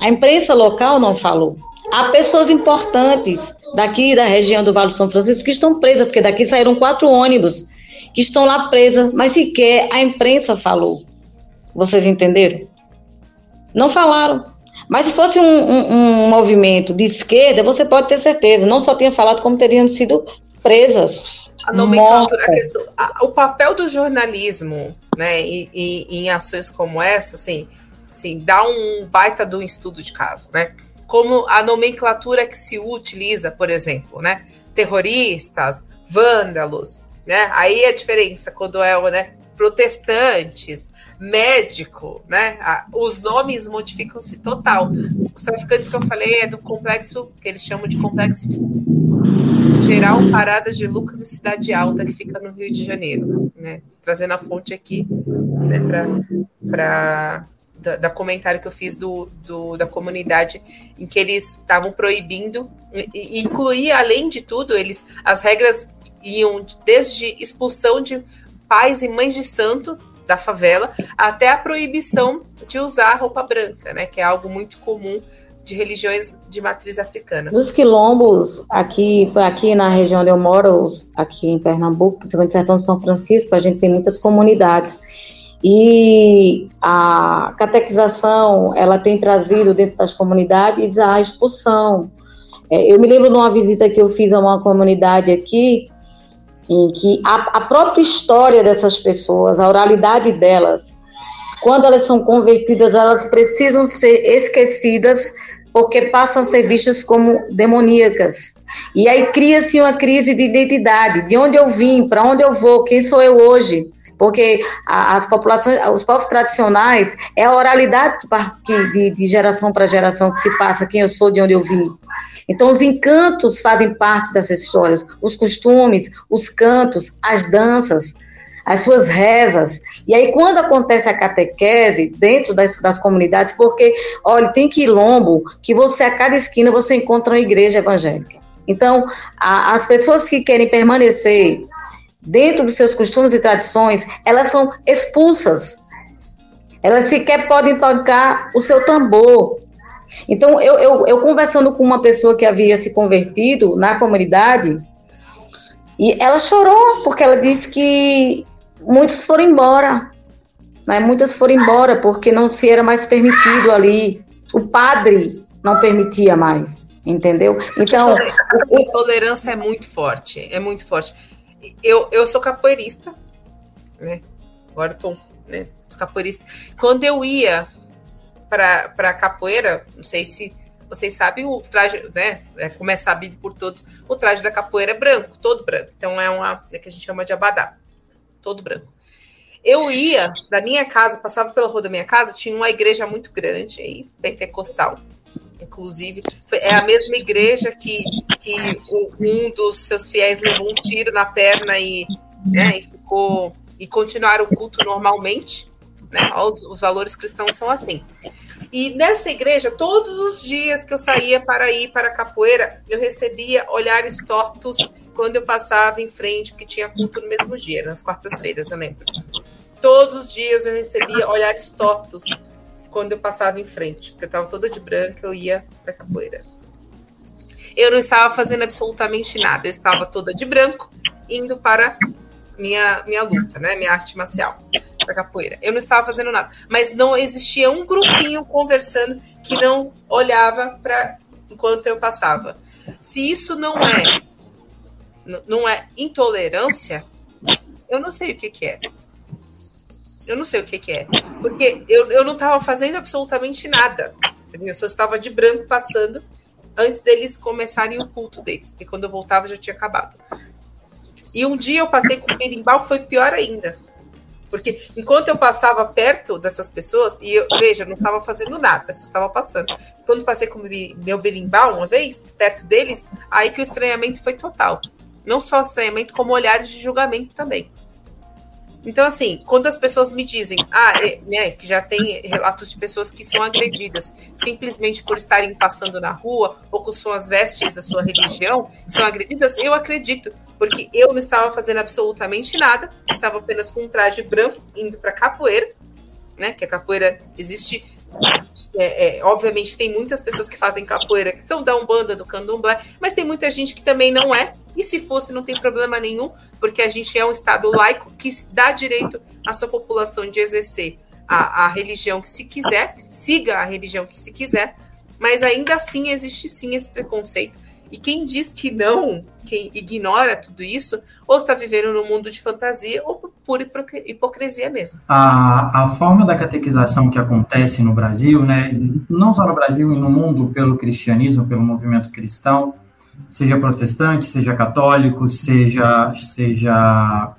A imprensa local não falou. Há pessoas importantes daqui da região do Vale do São Francisco que estão presas, porque daqui saíram quatro ônibus que estão lá presas, mas sequer a imprensa falou. Vocês entenderam? Não falaram. Mas se fosse um, um, um movimento de esquerda, você pode ter certeza, não só tinha falado como teriam sido presas. A nomenclatura, a questão, a, o papel do jornalismo, né, e, e, em ações como essa, assim, assim, dá um baita de um estudo de caso, né? Como a nomenclatura que se utiliza, por exemplo, né? Terroristas, vândalos, né? Aí a diferença quando é, né? Protestantes, médico, né? Os nomes modificam-se total. Os traficantes que eu falei é do complexo, que eles chamam de complexo geral Parada de Lucas e Cidade Alta, que fica no Rio de Janeiro, né? Trazendo a fonte aqui, né? Para... Da, da comentário que eu fiz do, do, da comunidade, em que eles estavam proibindo, e, e incluir, além de tudo, eles, as regras iam desde expulsão de pais e mães de santo da favela, até a proibição de usar roupa branca, né, que é algo muito comum de religiões de matriz africana. Nos quilombos, aqui, aqui na região onde eu moro, aqui em Pernambuco, segundo o sertão de São Francisco, a gente tem muitas comunidades. E a catequização, ela tem trazido dentro das comunidades a expulsão. Eu me lembro de uma visita que eu fiz a uma comunidade aqui, em que a, a própria história dessas pessoas, a oralidade delas, quando elas são convertidas, elas precisam ser esquecidas porque passam a ser vistas como demoníacas. E aí cria-se uma crise de identidade, de onde eu vim, para onde eu vou, quem sou eu hoje. Porque as populações, os povos tradicionais, é a oralidade que, de, de geração para geração que se passa, quem eu sou, de onde eu vim. Então, os encantos fazem parte dessas histórias, os costumes, os cantos, as danças, as suas rezas. E aí, quando acontece a catequese dentro das, das comunidades, porque, olha, tem quilombo, que você, a cada esquina, você encontra uma igreja evangélica. Então, a, as pessoas que querem permanecer dentro dos seus costumes e tradições, elas são expulsas. Elas sequer podem tocar o seu tambor. Então, eu, eu, eu conversando com uma pessoa que havia se convertido na comunidade, e ela chorou, porque ela disse que muitos foram embora, né? Muitas foram embora porque não se era mais permitido ali. O padre não permitia mais, entendeu? Então, a intolerância é muito forte, é muito forte. Eu, eu sou capoeirista, né? Agora estou, né? Sou capoeirista. Quando eu ia para para capoeira, não sei se vocês sabem o traje, né? É, como é sabido por todos, o traje da capoeira é branco, todo branco. Então é uma é que a gente chama de abadá, todo branco. Eu ia da minha casa, passava pela rua da minha casa, tinha uma igreja muito grande aí, pentecostal. Inclusive, é a mesma igreja que, que um dos seus fiéis levou um tiro na perna e, né, e, ficou, e continuaram o culto normalmente. Né? Os, os valores cristãos são assim. E nessa igreja, todos os dias que eu saía para ir para a capoeira, eu recebia olhares tortos quando eu passava em frente, porque tinha culto no mesmo dia, nas quartas-feiras, eu lembro. Todos os dias eu recebia olhares tortos quando eu passava em frente, porque eu estava toda de branco, eu ia para capoeira. Eu não estava fazendo absolutamente nada, eu estava toda de branco, indo para minha, minha luta, né? Minha arte marcial, para capoeira. Eu não estava fazendo nada, mas não existia um grupinho conversando que não olhava para enquanto eu passava. Se isso não é, não é intolerância, eu não sei o que, que é. Eu não sei o que, que é, porque eu, eu não estava fazendo absolutamente nada. Eu só estava de branco passando antes deles começarem o culto deles, porque quando eu voltava já tinha acabado. E um dia eu passei com o berimbau, foi pior ainda, porque enquanto eu passava perto dessas pessoas, e eu, veja, eu não estava fazendo nada, só estava passando. Quando eu passei com o meu berimbau uma vez, perto deles, aí que o estranhamento foi total. Não só estranhamento, como olhares de julgamento também. Então, assim, quando as pessoas me dizem, ah, é, né, que já tem relatos de pessoas que são agredidas simplesmente por estarem passando na rua ou com suas vestes da sua religião, são agredidas, eu acredito, porque eu não estava fazendo absolutamente nada, estava apenas com um traje branco indo para capoeira, né, que a capoeira existe, é, é, obviamente tem muitas pessoas que fazem capoeira que são da Umbanda, do Candomblé, mas tem muita gente que também não é, e se fosse não tem problema nenhum, porque a gente é um Estado laico que dá direito à sua população de exercer a, a religião que se quiser, que siga a religião que se quiser, mas ainda assim existe sim esse preconceito. E quem diz que não, quem ignora tudo isso, ou está vivendo num mundo de fantasia ou pura hipocrisia mesmo. A, a forma da catequização que acontece no Brasil, né, não só no Brasil e no mundo, pelo cristianismo, pelo movimento cristão, seja protestante, seja católico, seja, seja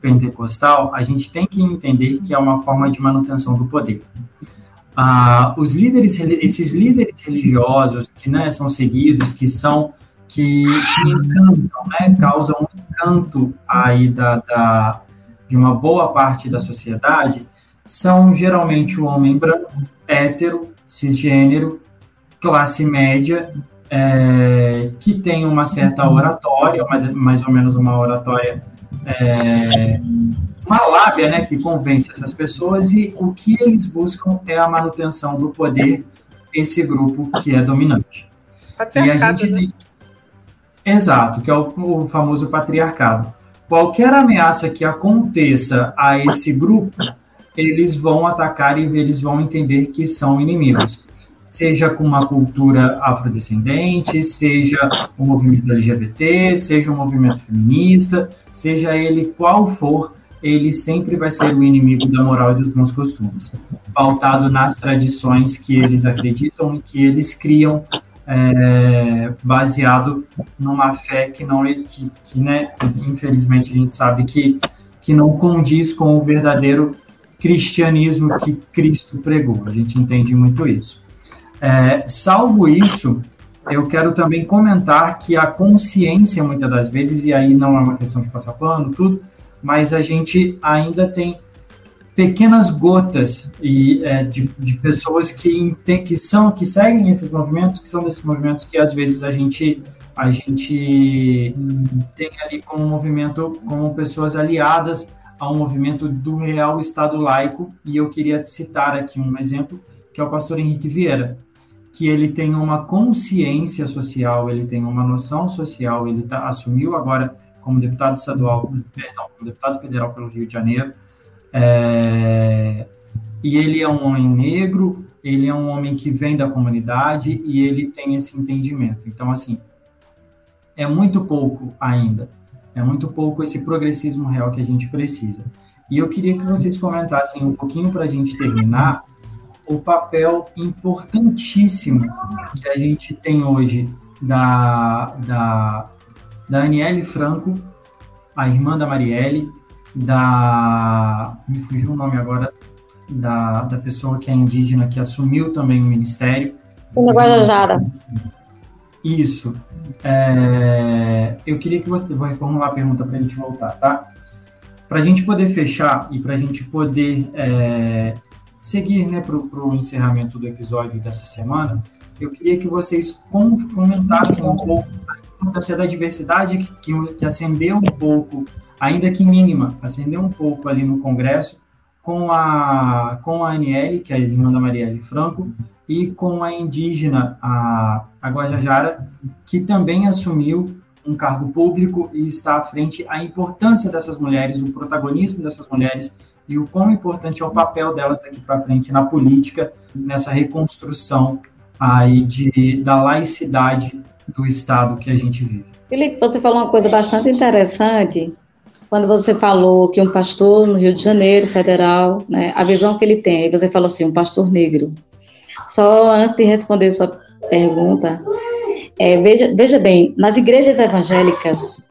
pentecostal, a gente tem que entender que é uma forma de manutenção do poder. Ah, os líderes, esses líderes religiosos que, né, são seguidos, que são, que, que encantam, né, causam um encanto aí da, da, de uma boa parte da sociedade, são geralmente o homem branco, hétero, cisgênero, classe média, É, que tem uma certa oratória, uma, mais ou menos uma oratória, é, uma lábia, né, que convence essas pessoas, e o que eles buscam é a manutenção do poder desse grupo que é dominante. Patriarcado, e a gente tem... né? Exato, que é o, o famoso patriarcado. Qualquer ameaça que aconteça a esse grupo, eles vão atacar e eles vão entender que são inimigos. Seja com uma cultura afrodescendente, seja o movimento L G B T, seja o movimento feminista, seja ele qual for, ele sempre vai ser o inimigo da moral e dos bons costumes, pautado nas tradições que eles acreditam e que eles criam, é, baseado numa fé que, não, que, que né, infelizmente, a gente sabe que, que não condiz com o verdadeiro cristianismo que Cristo pregou. A gente entende muito isso. É, salvo isso, eu quero também comentar que a consciência, muitas das vezes, e aí não é uma questão de passar pano, tudo, mas a gente ainda tem pequenas gotas e, é, de, de pessoas que, que, são, que seguem esses movimentos, que são desses movimentos que, às vezes, a gente, a gente tem ali como movimento, como pessoas aliadas a um movimento do real Estado laico, e eu queria citar aqui um exemplo, que é o pastor Henrique Vieira, que ele tem uma consciência social, ele tem uma noção social, ele tá, assumiu agora como deputado estadual, perdão, como deputado federal pelo Rio de Janeiro, é, e ele é um homem negro, ele é um homem que vem da comunidade e ele tem esse entendimento. Então, assim, é muito pouco ainda, é muito pouco esse progressismo real que a gente precisa. E eu queria que vocês comentassem um pouquinho para a gente terminar o papel importantíssimo que a gente tem hoje da, da, da Anielle Franco, a irmã da Marielle, da... me fugiu o nome agora, da, da pessoa que é indígena, que assumiu também o ministério. Da Guajajara. Isso. É, eu queria que você... Vou reformular a pergunta para a gente voltar, tá? Para a gente poder fechar e para a gente poder... É, seguir, né, para o encerramento do episódio dessa semana, eu queria que vocês comentassem um pouco a importância da diversidade que, que, que acendeu um pouco, ainda que mínima, acendeu um pouco ali no Congresso, com a, com a Anielle, que é a irmã da Marielle Franco, e com a indígena, a, a Guajajara, que também assumiu um cargo público e está à frente a importância dessas mulheres, o protagonismo dessas mulheres, e o quão importante é o papel delas daqui para frente na política, nessa reconstrução aí de, da laicidade do Estado que a gente vive. Felipe, você falou uma coisa bastante interessante, quando você falou que um pastor no Rio de Janeiro, federal, né, a visão que ele tem, você falou assim, um pastor negro. Só antes de responder sua pergunta, é, veja, veja bem, nas igrejas evangélicas,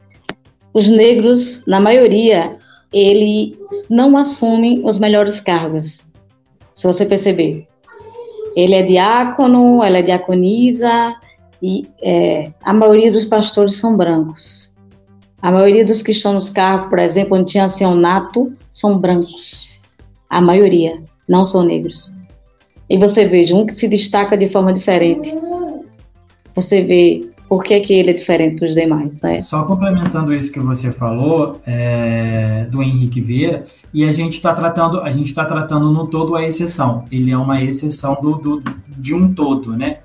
os negros, na maioria, ele não assume os melhores cargos, se você perceber. Ele é diácono, ela é diaconisa, e é, a maioria dos pastores são brancos. A maioria dos que estão nos cargos, por exemplo, onde tinha ancianato, são brancos. A maioria, não são negros. E você veja, um que se destaca de forma diferente. Você vê... Por que, que ele é diferente dos demais? Né? Só complementando isso que você falou, é, do Henrique Vieira, e a gente está tratando, a gente tá tratando no todo a exceção. Ele é uma exceção do, do, de um todo, né?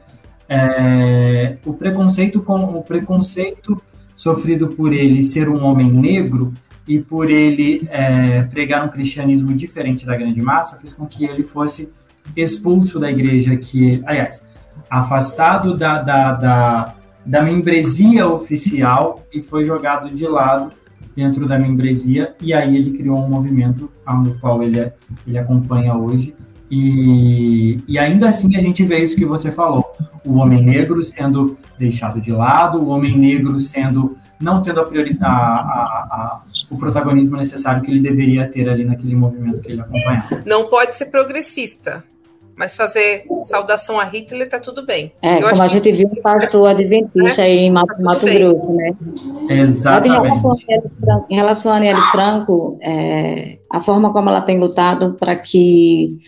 É, o, preconceito com, o preconceito sofrido por ele ser um homem negro e por ele é, pregar um cristianismo diferente da grande massa fez com que ele fosse expulso da igreja, que, aliás, afastado da... da, da da membresia oficial e foi jogado de lado dentro da membresia, e aí ele criou um movimento ao qual ele, é, ele acompanha hoje, e, e ainda assim a gente vê isso que você falou, o homem negro sendo deixado de lado, o homem negro sendo, não tendo a priorita, a, a, a, o protagonismo necessário que ele deveria ter ali naquele movimento que ele acompanhava. Não pode ser progressista, mas fazer saudação a Hitler tá tudo bem. É, eu como a gente que... viu um pastor adventista, né? Aí em Mato, tá Mato Grosso, né? Exatamente. Em relação a Anielle Franco, é, a forma como ela tem lutado para que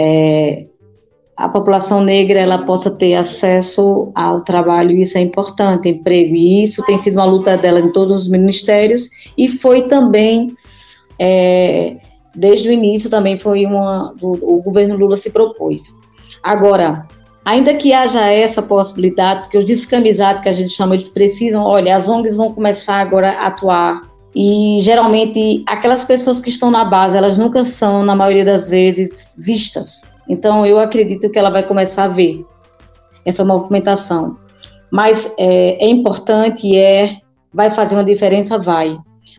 é, a população negra ela possa ter acesso ao trabalho, isso é importante, emprego, e isso tem sido uma luta dela em todos os ministérios, e foi também... É, desde o início também foi uma... O governo Lula se propôs. Agora, ainda que haja essa possibilidade, porque os descamisados que a gente chama, eles precisam... Olha, as O N Gs vão começar agora a atuar. E, geralmente, aquelas pessoas que estão na base, elas nunca são, na maioria das vezes, vistas. Então, eu acredito que ela vai começar a ver essa movimentação. Mas é, é importante, é... Vai fazer uma diferença, vai.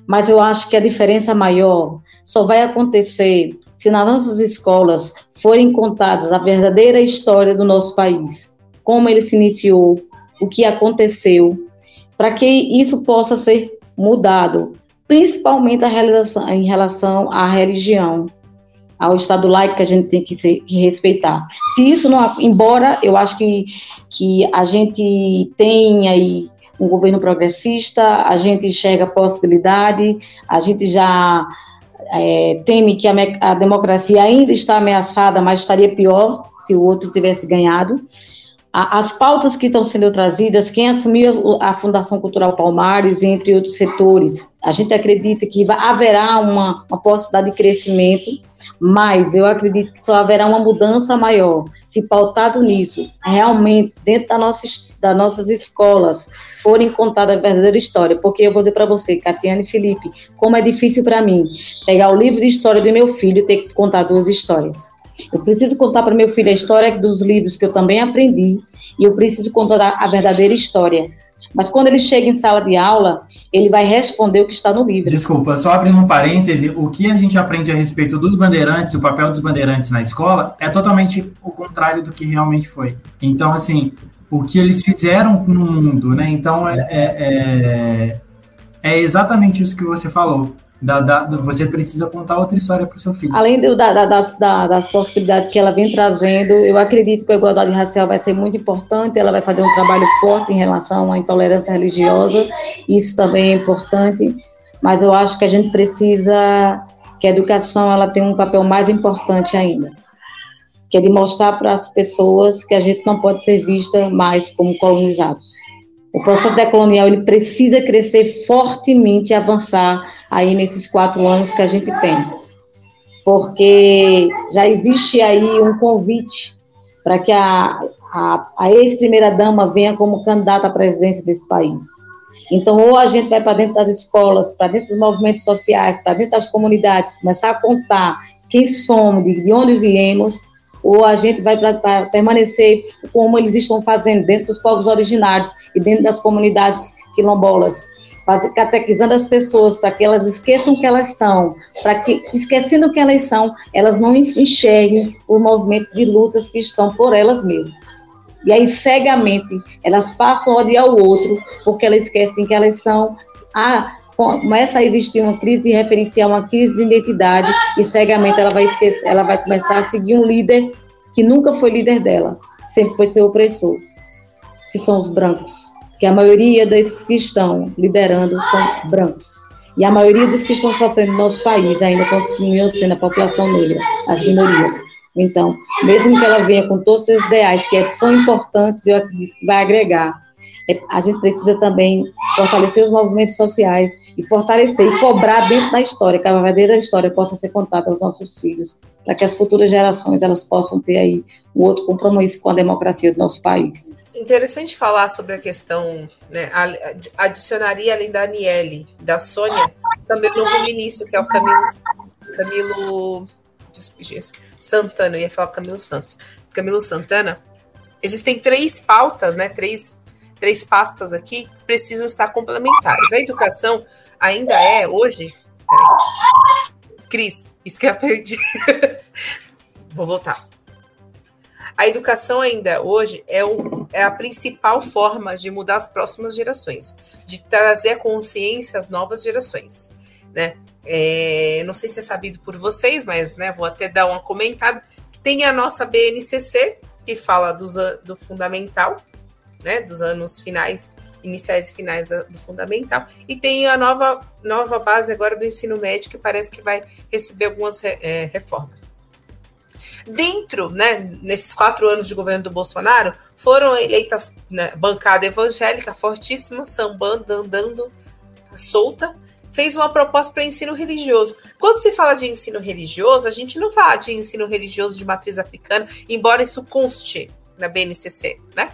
Mas eu acho que a diferença maior só vai acontecer se nas nossas escolas forem contadas a verdadeira história do nosso país, como ele se iniciou, o que aconteceu, para que isso possa ser mudado, principalmente a realização, em relação à religião, ao Estado laico que a gente tem que, ser, que respeitar. Se isso não, embora eu acho que, que a gente tem aí um governo progressista, a gente enxerga a possibilidade, a gente já é, teme que a, me, a democracia ainda está ameaçada, mas estaria pior se o outro tivesse ganhado. A, as pautas que estão sendo trazidas, quem assumiu a Fundação Cultural Palmares, entre outros setores, a gente acredita que vai, haverá uma, uma possibilidade de crescimento, mas eu acredito que só haverá uma mudança maior, se pautado nisso, realmente, dentro da nossa, das nossas escolas, forem contada a verdadeira história, porque eu vou dizer para você, Catiane e Felipe, como é difícil para mim pegar o livro de história do meu filho e ter que contar duas histórias. Eu preciso contar para meu filho a história dos livros que eu também aprendi, e eu preciso contar a verdadeira história. Mas quando ele chega em sala de aula, ele vai responder o que está no livro. Desculpa, só abrindo um parêntese, o que a gente aprende a respeito dos bandeirantes, o papel dos bandeirantes na escola, é totalmente o contrário do que realmente foi. Então, assim, o que eles fizeram no mundo, né? Então, é, é, é exatamente isso que você falou. Da, da, você precisa contar outra história para o seu filho. Além do, da, da, das, da, das possibilidades que ela vem trazendo, eu acredito que a igualdade racial vai ser muito importante, ela vai fazer um trabalho forte em relação à intolerância religiosa, isso também é importante, mas eu acho que a gente precisa que a educação ela tenha um papel mais importante ainda, que é de mostrar para as pessoas que a gente não pode ser vista mais como colonizados. O processo decolonial, ele precisa crescer fortemente e avançar aí nesses quatro anos que a gente tem. Porque já existe aí um convite para que a, a, a ex-primeira-dama venha como candidata à presidência desse país. Então, ou a gente vai para dentro das escolas, para dentro dos movimentos sociais, para dentro das comunidades, começar a contar quem somos, de onde viemos, ou a gente vai pra, pra permanecer como eles estão fazendo dentro dos povos originários e dentro das comunidades quilombolas, faz, catequizando as pessoas para que elas esqueçam o que elas são, para que, esquecendo o que elas são, elas não enxerguem o movimento de lutas que estão por elas mesmas. E aí, cegamente, elas passam a odiar o outro, porque elas esquecem que elas são... Ah, começa a existir uma crise referencial, uma crise de identidade, e cegamente ela vai, esquecer, ela vai começar a seguir um líder que nunca foi líder dela, sempre foi seu opressor, que são os brancos, que a maioria desses que estão liderando são brancos, e a maioria dos que estão sofrendo no nosso país ainda continua sendo a população negra, as minorias. Então, mesmo que ela venha com todos esses ideais que são importantes, eu acredito que vai agregar. A gente precisa também fortalecer os movimentos sociais e fortalecer e cobrar dentro da história, que a verdadeira história possa ser contada aos nossos filhos, para que as futuras gerações elas possam ter aí um outro compromisso com a democracia do nosso país. Interessante falar sobre a questão, né, adicionaria além da Anielle, da Sônia, também o novo ministro, que é o Camilo, Camilo Santana, eu ia falar Camilo Santos, Camilo Santana. Existem três pautas, né, três Três pastas aqui precisam estar complementares. A educação ainda é, hoje... Peraí. Cris, isso que eu perdi. Vou voltar. A educação ainda hoje é, um, é a principal forma de mudar as próximas gerações, de trazer a consciência às novas gerações, né? É, não sei se é sabido por vocês, mas, né, vou até dar uma comentada. Tem a nossa B N C C, que fala do, do fundamental, né, dos anos finais, iniciais e finais do fundamental, e tem a nova, nova base agora do ensino médio, que parece que vai receber algumas é, reformas. Dentro, né, nesses quatro anos de governo do Bolsonaro, foram eleitas, né, bancada evangélica fortíssima, sambando, andando solta, fez uma proposta para ensino religioso. Quando se fala de ensino religioso, a gente não fala de ensino religioso de matriz africana, embora isso conste na B N C C, né?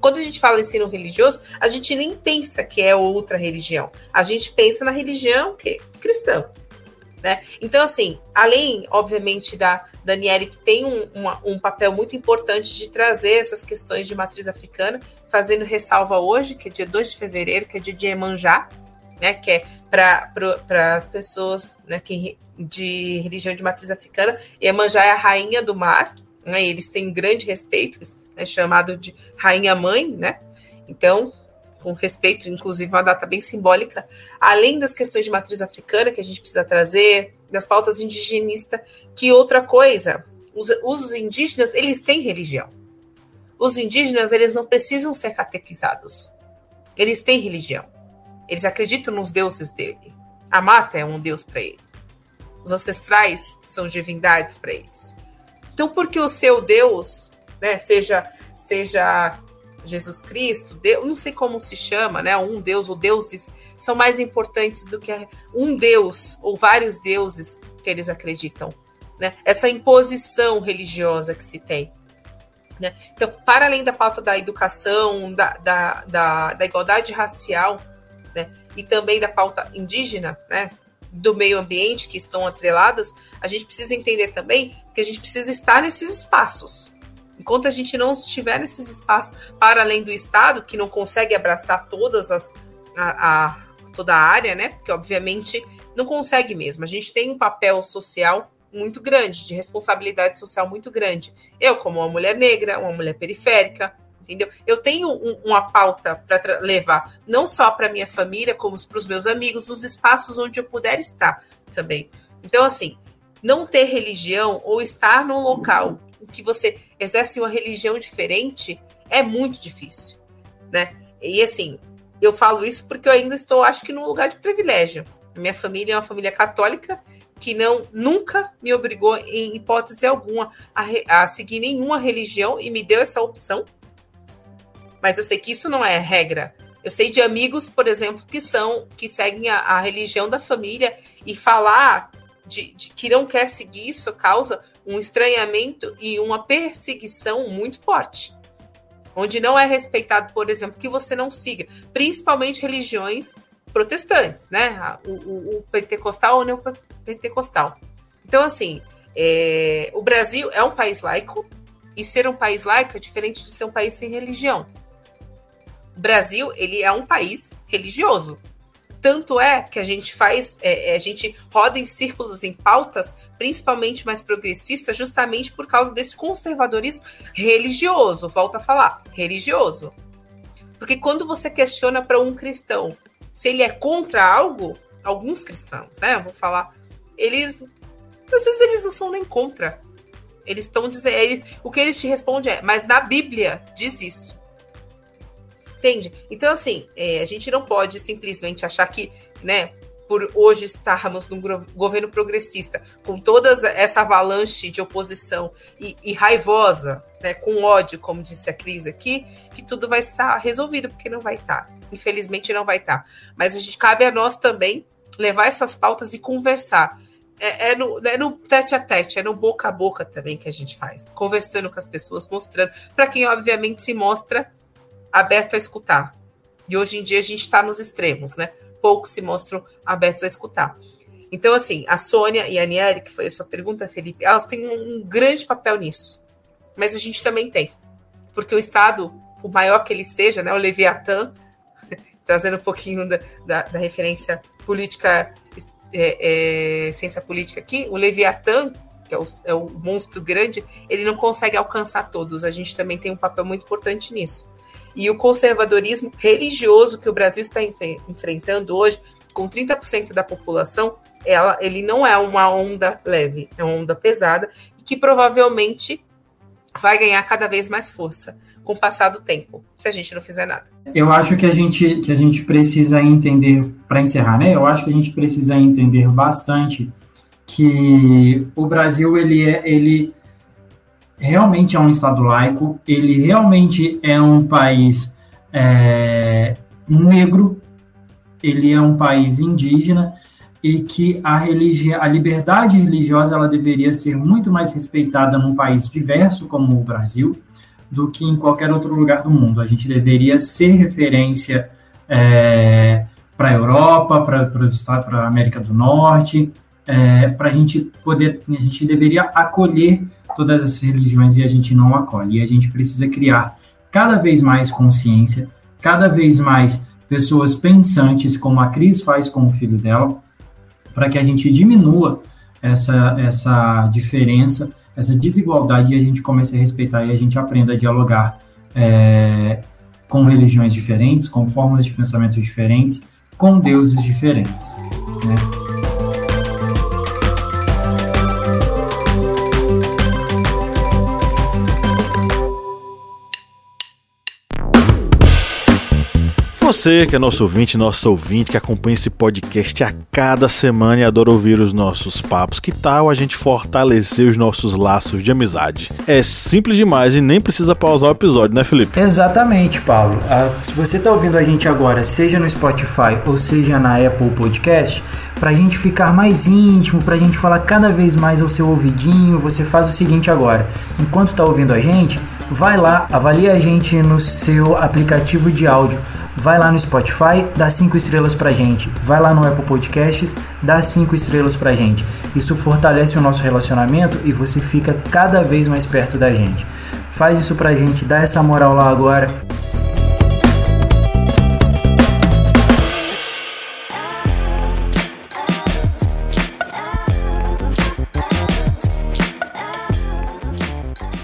Quando a gente fala em ensino religioso, a gente nem pensa que é outra religião. A gente pensa na religião que? Cristã, né? Então, assim, além, obviamente, da Daniele, que tem um, uma, um papel muito importante de trazer essas questões de matriz africana, fazendo ressalva hoje, que é dia dois de fevereiro, que é dia de Iemanjá, né, que é para as pessoas, né, que, de religião de matriz africana. Iemanjá é a rainha do mar, né, e eles têm grande respeito, é chamado de rainha-mãe, né? Então, com respeito, inclusive, uma data bem simbólica, além das questões de matriz africana que a gente precisa trazer, das pautas indigenistas, que outra coisa, os, os indígenas, eles têm religião. Os indígenas, eles não precisam ser catequizados. Eles têm religião. Eles acreditam nos deuses dele. A mata é um deus para ele. Os ancestrais são divindades para eles. Então, porque o seu Deus, né, seja, seja Jesus Cristo, Deus, não sei como se chama, né, um Deus ou deuses, são mais importantes do que um Deus ou vários deuses que eles acreditam, né? Essa imposição religiosa que se tem, né? Então, para além da pauta da educação, da, da, da, da igualdade racial, né, e também da pauta indígena, né, do meio ambiente, que estão atreladas, a gente precisa entender também que a gente precisa estar nesses espaços. Enquanto a gente não estiver nesses espaços, para além do Estado, que não consegue abraçar todas as, a, a, toda a área, né, porque obviamente não consegue mesmo. A gente tem um papel social muito grande, de responsabilidade social muito grande. Eu, como uma mulher negra, uma mulher periférica, entendeu? Eu tenho um, uma pauta para tra- levar, não só para minha família, como para os meus amigos, nos espaços onde eu puder estar também. Então, assim, não ter religião ou estar num local em que você exerce uma religião diferente é muito difícil, né? E, assim, eu falo isso porque eu ainda estou, acho que, num lugar de privilégio. A minha família é uma família católica que não, nunca me obrigou, em hipótese alguma, a, re- a seguir nenhuma religião e me deu essa opção. Mas eu sei que isso não é regra. Eu sei de amigos, por exemplo, que são, que seguem a, a religião da família, e falar de, de que não quer seguir isso causa um estranhamento e uma perseguição muito forte, onde não é respeitado, por exemplo, que você não siga, principalmente religiões protestantes, né? O, o, o pentecostal ou neopentecostal. Então, assim, é, o Brasil é um país laico, e ser um país laico é diferente de ser um país sem religião. O Brasil, ele é um país religioso. Tanto é que a gente faz, é, a gente roda em círculos, em pautas, principalmente mais progressistas, justamente por causa desse conservadorismo religioso. Volto a falar, religioso. Porque quando você questiona para um cristão se ele é contra algo, alguns cristãos, né, eu vou falar, eles, às vezes eles não são nem contra. Eles estão dizendo, eles, o que eles te respondem é, mas na Bíblia diz isso. Entende? Então, assim, é, a gente não pode simplesmente achar que, né, por hoje estarmos num governo progressista, com toda essa avalanche de oposição e, e raivosa, né, com ódio, como disse a Cris aqui, que tudo vai estar resolvido, porque não vai estar. Infelizmente não vai estar. Mas a gente, cabe a nós também levar essas pautas e conversar. É, é, no, é no tete a tete, é no boca a boca também que a gente faz, conversando com as pessoas, mostrando, para quem obviamente se mostra aberto a escutar. E hoje em dia a gente está nos extremos, né? Poucos se mostram abertos a escutar. Então, assim, a Sônia e a Anielle, que foi a sua pergunta, Felipe, elas têm um, um grande papel nisso, mas a gente também tem, porque o Estado, o maior que ele seja, né, o Leviatã, trazendo um pouquinho da, da, da referência política, É, é, ciência política aqui, o Leviatã, que é o, é o monstro grande, ele não consegue alcançar todos. A gente também tem um papel muito importante nisso. E o conservadorismo religioso que o Brasil está enf- enfrentando hoje, com trinta por cento da população, ela, ele não é uma onda leve, é uma onda pesada, e que provavelmente vai ganhar cada vez mais força com o passar do tempo, se a gente não fizer nada. Eu acho que a gente, que a gente precisa entender, para encerrar, né? Eu acho que a gente precisa entender bastante que o Brasil, ele, é, ele realmente é um Estado laico, ele realmente é um país é, negro, ele é um país indígena, e que a, religi- a liberdade religiosa, ela deveria ser muito mais respeitada num país diverso como o Brasil, do que em qualquer outro lugar do mundo. A gente deveria ser referência é, para a Europa, para a América do Norte, é, para a gente poder, a gente deveria acolher todas essas religiões, e a gente não acolhe. E a gente precisa criar cada vez mais consciência, cada vez mais pessoas pensantes, como a Cris faz com o filho dela, para que a gente diminua essa, essa diferença, essa desigualdade, e a gente comece a respeitar e a gente aprenda a dialogar é, com religiões diferentes, com formas de pensamento diferentes, com deuses diferentes, né? Você que é nosso ouvinte, nosso ouvinte, que acompanha esse podcast a cada semana e adora ouvir os nossos papos, que tal a gente fortalecer os nossos laços de amizade? É simples demais e nem precisa pausar o episódio, né, Felipe? Exatamente, Paulo. Ah, se você está ouvindo a gente agora, seja no Spotify ou seja na Apple Podcast, para a gente ficar mais íntimo, para a gente falar cada vez mais ao seu ouvidinho, você faz o seguinte agora. Enquanto está ouvindo a gente, vai lá, avalia a gente no seu aplicativo de áudio. Vai lá no Spotify, dá cinco estrelas pra gente. Vai lá no Apple Podcasts, dá cinco estrelas pra gente. Isso fortalece o nosso relacionamento e você fica cada vez mais perto da gente. Faz isso pra gente, dá essa moral lá agora.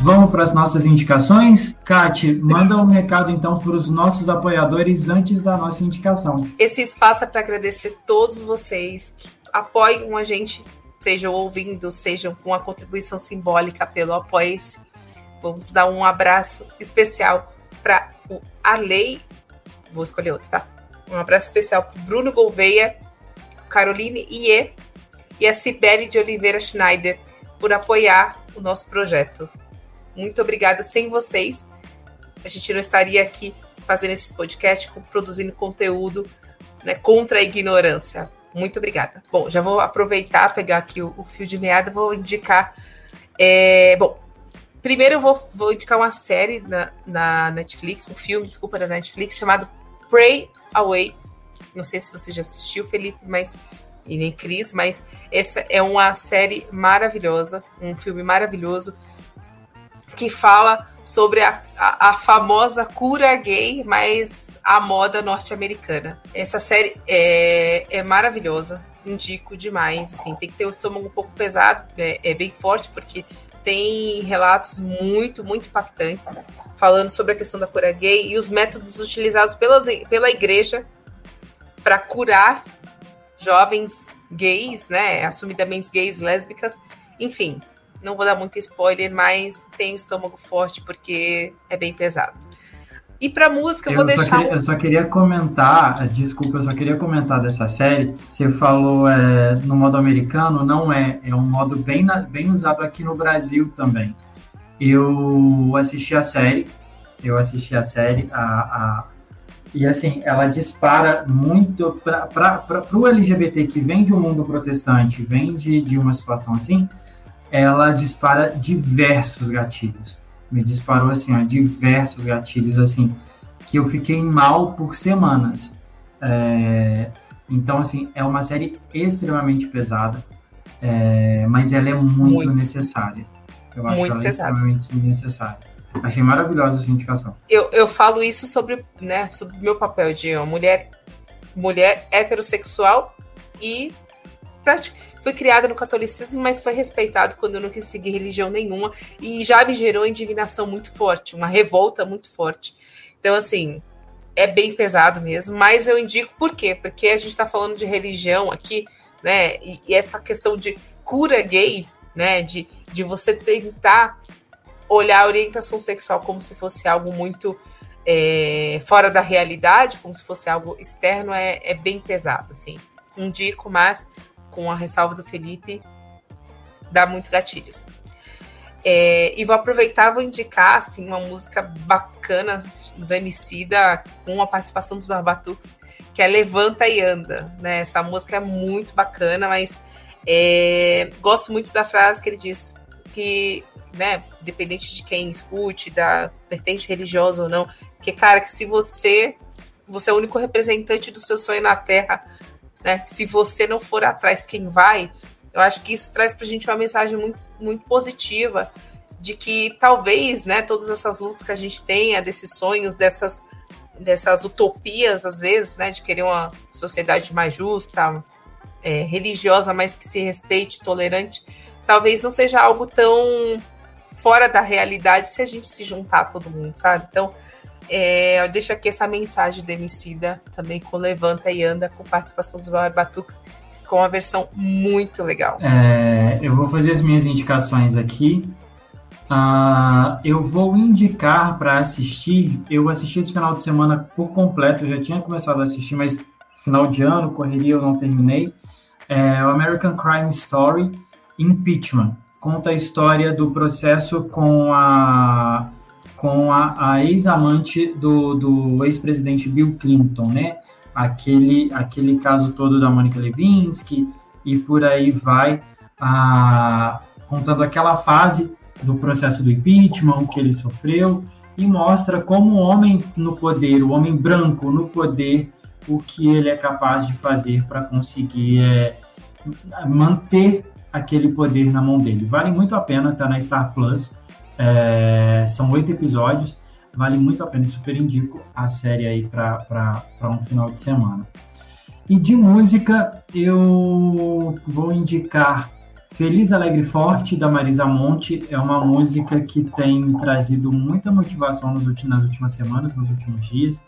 Vamos para as nossas indicações? Cati, manda um recado então para os nossos apoiadores antes da nossa indicação. Esse espaço é para agradecer todos vocês que apoiam a gente, sejam ouvindo, sejam com a contribuição simbólica pelo Apoia-se. Vamos dar um abraço especial para o Arley, vou escolher outro, tá? Um abraço especial para o Bruno Gouveia, Caroline Iê e a Cibele de Oliveira Schneider por apoiar o nosso projeto. Muito obrigada. Sem vocês, a gente não estaria aqui fazendo esse podcast, produzindo conteúdo, né, contra a ignorância. Muito obrigada. Bom, já vou aproveitar, pegar aqui o, o fio de meada, vou indicar... É, bom, primeiro eu vou, vou indicar uma série na, na Netflix, um filme, desculpa, da Netflix, chamado Pray Away. Não sei se você já assistiu, Felipe, mas... E nem Cris, mas essa é uma série maravilhosa, um filme maravilhoso, que fala sobre a, a, a famosa cura gay, mas a moda norte-americana. Essa série é, é maravilhosa, indico demais. Assim, tem que ter o estômago um pouco pesado, é, é bem forte, porque tem relatos muito, muito impactantes, falando sobre a questão da cura gay e os métodos utilizados pelas, pela igreja para curar jovens gays, né, assumidamente gays, lésbicas, enfim... Não vou dar muito spoiler, mas tem o estômago forte, porque é bem pesado. E pra música, eu vou eu deixar... Queria, um... Eu só queria comentar, desculpa, eu só queria comentar dessa série. Você falou é, no modo americano, não é. É um modo bem, bem usado aqui no Brasil também. Eu assisti a série, eu assisti a série, a, a, e assim, ela dispara muito pra, pra, pra, pro L G B T que vem de um mundo protestante, vem de, de uma situação assim... Ela dispara diversos gatilhos. Me disparou, assim, ó, diversos gatilhos, assim, que eu fiquei mal por semanas. É... Então, assim, é uma série extremamente pesada, é... mas ela é muito, muito. necessária. Eu acho muito que ela pesada. É extremamente necessária. Achei maravilhosa essa indicação. Eu, eu falo isso sobre, né, sobre o meu papel de uma mulher, mulher heterossexual e praticamente... Fui criada no catolicismo, mas foi respeitado quando eu não quis seguir religião nenhuma. E já me gerou indignação muito forte, uma revolta muito forte. Então, assim, é bem pesado mesmo. Mas eu indico por quê? Porque a gente está falando de religião aqui, né? E, e essa questão de cura gay, né? De, de você tentar olhar a orientação sexual como se fosse algo muito é, fora da realidade, como se fosse algo externo, é, é bem pesado, assim. Indico, mas... com a ressalva do Felipe, dá muitos gatilhos. É, e vou aproveitar, vou indicar assim, uma música bacana do Emicida, com a participação dos Barbatux, que é Levanta e Anda. Né? Essa música é muito bacana, mas é, gosto muito da frase que ele diz que, né, dependente de quem escute, da vertente religiosa ou não, que, cara, que se você, você é o único representante do seu sonho na Terra, né? Se você não for atrás, quem vai? Eu acho que isso traz pra gente uma mensagem muito, muito positiva de que talvez, né, todas essas lutas que a gente tenha, desses sonhos, dessas dessas utopias, às vezes, né, de querer uma sociedade mais justa, é, religiosa, mas que se respeite, tolerante, talvez não seja algo tão fora da realidade se a gente se juntar todo mundo, sabe? Então, é, eu deixo aqui essa mensagem de Emicida, também com Levanta e Anda, com participação dos Barbatux, ficou uma versão muito legal. É, eu vou fazer as minhas indicações aqui. Uh, eu vou indicar para assistir, eu assisti esse final de semana por completo, eu já tinha começado a assistir, mas final de ano, correria, eu não terminei, é, o American Crime Story, Impeachment, conta a história do processo com a, com a, a ex-amante do, do ex-presidente Bill Clinton, né? Aquele, aquele caso todo da Monica Lewinsky, e por aí vai, uh, contando aquela fase do processo do impeachment que ele sofreu, e mostra como o homem no poder, o homem branco no poder, o que ele é capaz de fazer para conseguir é, manter aquele poder na mão dele. Vale muito a pena, tá na Star Plus, é, são oito episódios, vale muito a pena, super indico a série aí para um final de semana. E de música, eu vou indicar Feliz, Alegre, Forte, da Marisa Monte, é uma música que tem me trazido muita motivação nas últimas, nas últimas semanas, nos últimos dias,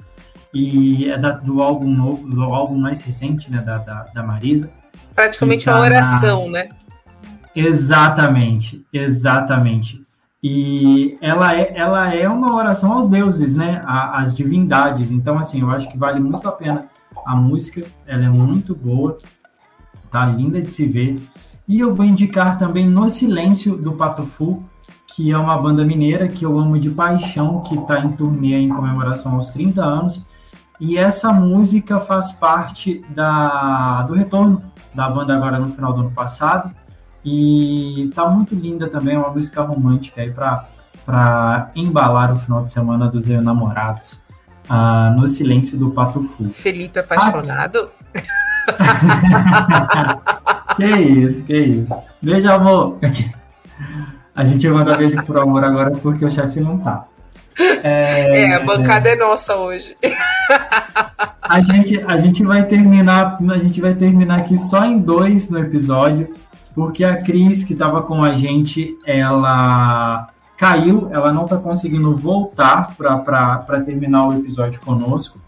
e é da, do álbum novo, do álbum mais recente, né, da, da, da Marisa. Praticamente tá uma oração, na... né? Exatamente, exatamente. E ela é, ela é uma oração aos deuses, né, à, às divindades, então, assim, eu acho que vale muito a pena a música, ela é muito boa, tá linda de se ver. E eu vou indicar também No Silêncio, do Pato Fu, que é uma banda mineira que eu amo de paixão, que está em turnê em comemoração aos trinta anos. E essa música faz parte da, do retorno da banda agora no final do ano passado. E está muito linda também, é uma música romântica aí para embalar o final de semana dos namorados. Ah, No Silêncio, do Pato Fu. Felipe apaixonado. Que isso, que isso. Beijo, amor. A gente vai mandar beijo pro amor agora porque o chefe não tá. É, é a bancada é, é nossa hoje. A gente, a gente vai terminar, a gente vai terminar aqui só em dois no episódio, porque a Cris, que tava com a gente, ela caiu, ela não tá conseguindo voltar pra, pra, pra terminar o episódio conosco.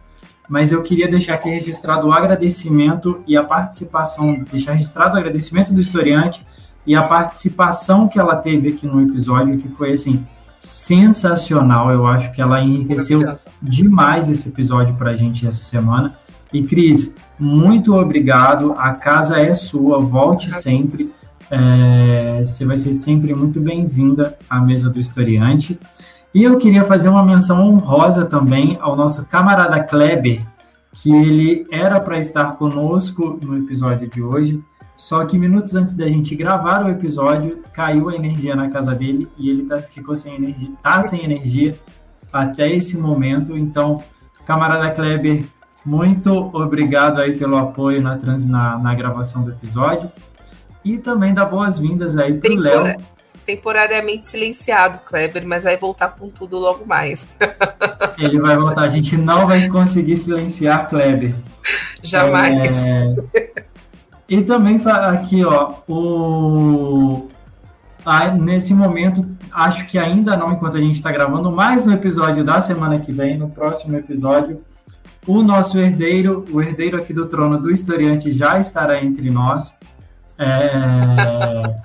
Mas eu queria deixar aqui registrado o agradecimento e a participação, deixar registrado o agradecimento do historiante e a participação que ela teve aqui no episódio, que foi, assim, sensacional. Eu acho que ela enriqueceu demais esse episódio para a gente essa semana. E, Cris, muito obrigado. A casa é sua, volte sempre. É, você vai ser sempre muito bem-vinda à mesa do historiante. E eu queria fazer uma menção honrosa também ao nosso camarada Kleber, que ele era para estar conosco no episódio de hoje, só que minutos antes da gente gravar o episódio, caiu a energia na casa dele e ele tá, ficou sem energia, tá sem energia até esse momento. Então, camarada Kleber, muito obrigado aí pelo apoio na, trans, na, na gravação do episódio, e também dá boas-vindas aí pro Léo. Temporariamente silenciado, Kleber, mas vai voltar com tudo logo mais. Ele vai voltar, a gente não vai conseguir silenciar Kleber. Jamais. É... E também aqui, ó, o... ah, nesse momento, acho que ainda não, enquanto a gente está gravando, mas no episódio da semana que vem, no próximo episódio, o nosso herdeiro, o herdeiro aqui do trono do historiante já estará entre nós. É...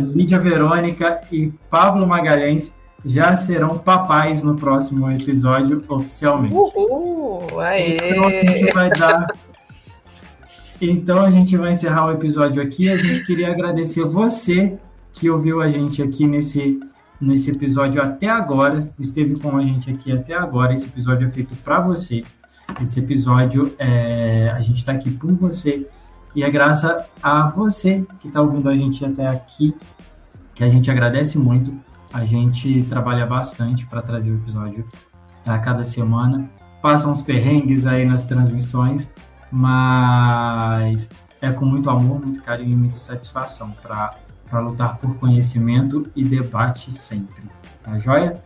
Lídia Verônica e Pablo Magalhães já serão papais no próximo episódio, oficialmente. Uhul! Aê. Então a gente vai dar... Então a gente vai encerrar o episódio aqui. A gente queria agradecer você que ouviu a gente aqui nesse, nesse episódio até agora, esteve com a gente aqui até agora. Esse episódio é feito para você. Esse episódio, é... a gente está aqui por você. E é graças a você que está ouvindo a gente até aqui, que a gente agradece muito. A gente trabalha bastante para trazer o episódio a cada semana. Passam uns perrengues aí nas transmissões, mas é com muito amor, muito carinho e muita satisfação para lutar por conhecimento e debate sempre. Tá joia?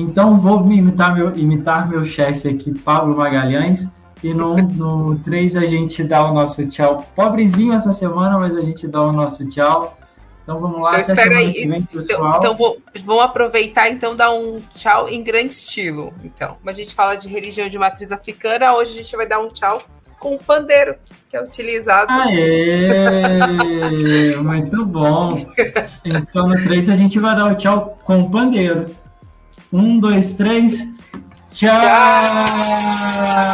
Então, vou imitar meu, imitar meu chefe aqui, Pablo Magalhães, e no, no três a gente dá o nosso tchau. Pobrezinho essa semana, mas a gente dá o nosso tchau. Então, vamos lá. Então, espera aí. Vem, pessoal. Então, então vou, vou aproveitar, então, dar um tchau em grande estilo. Então, como a gente fala de religião de matriz africana, hoje a gente vai dar um tchau com o pandeiro, que é utilizado. Aê! Muito bom. Então, no três a gente vai dar o tchau com o pandeiro. Um, dois, três. Tchau! Tchau.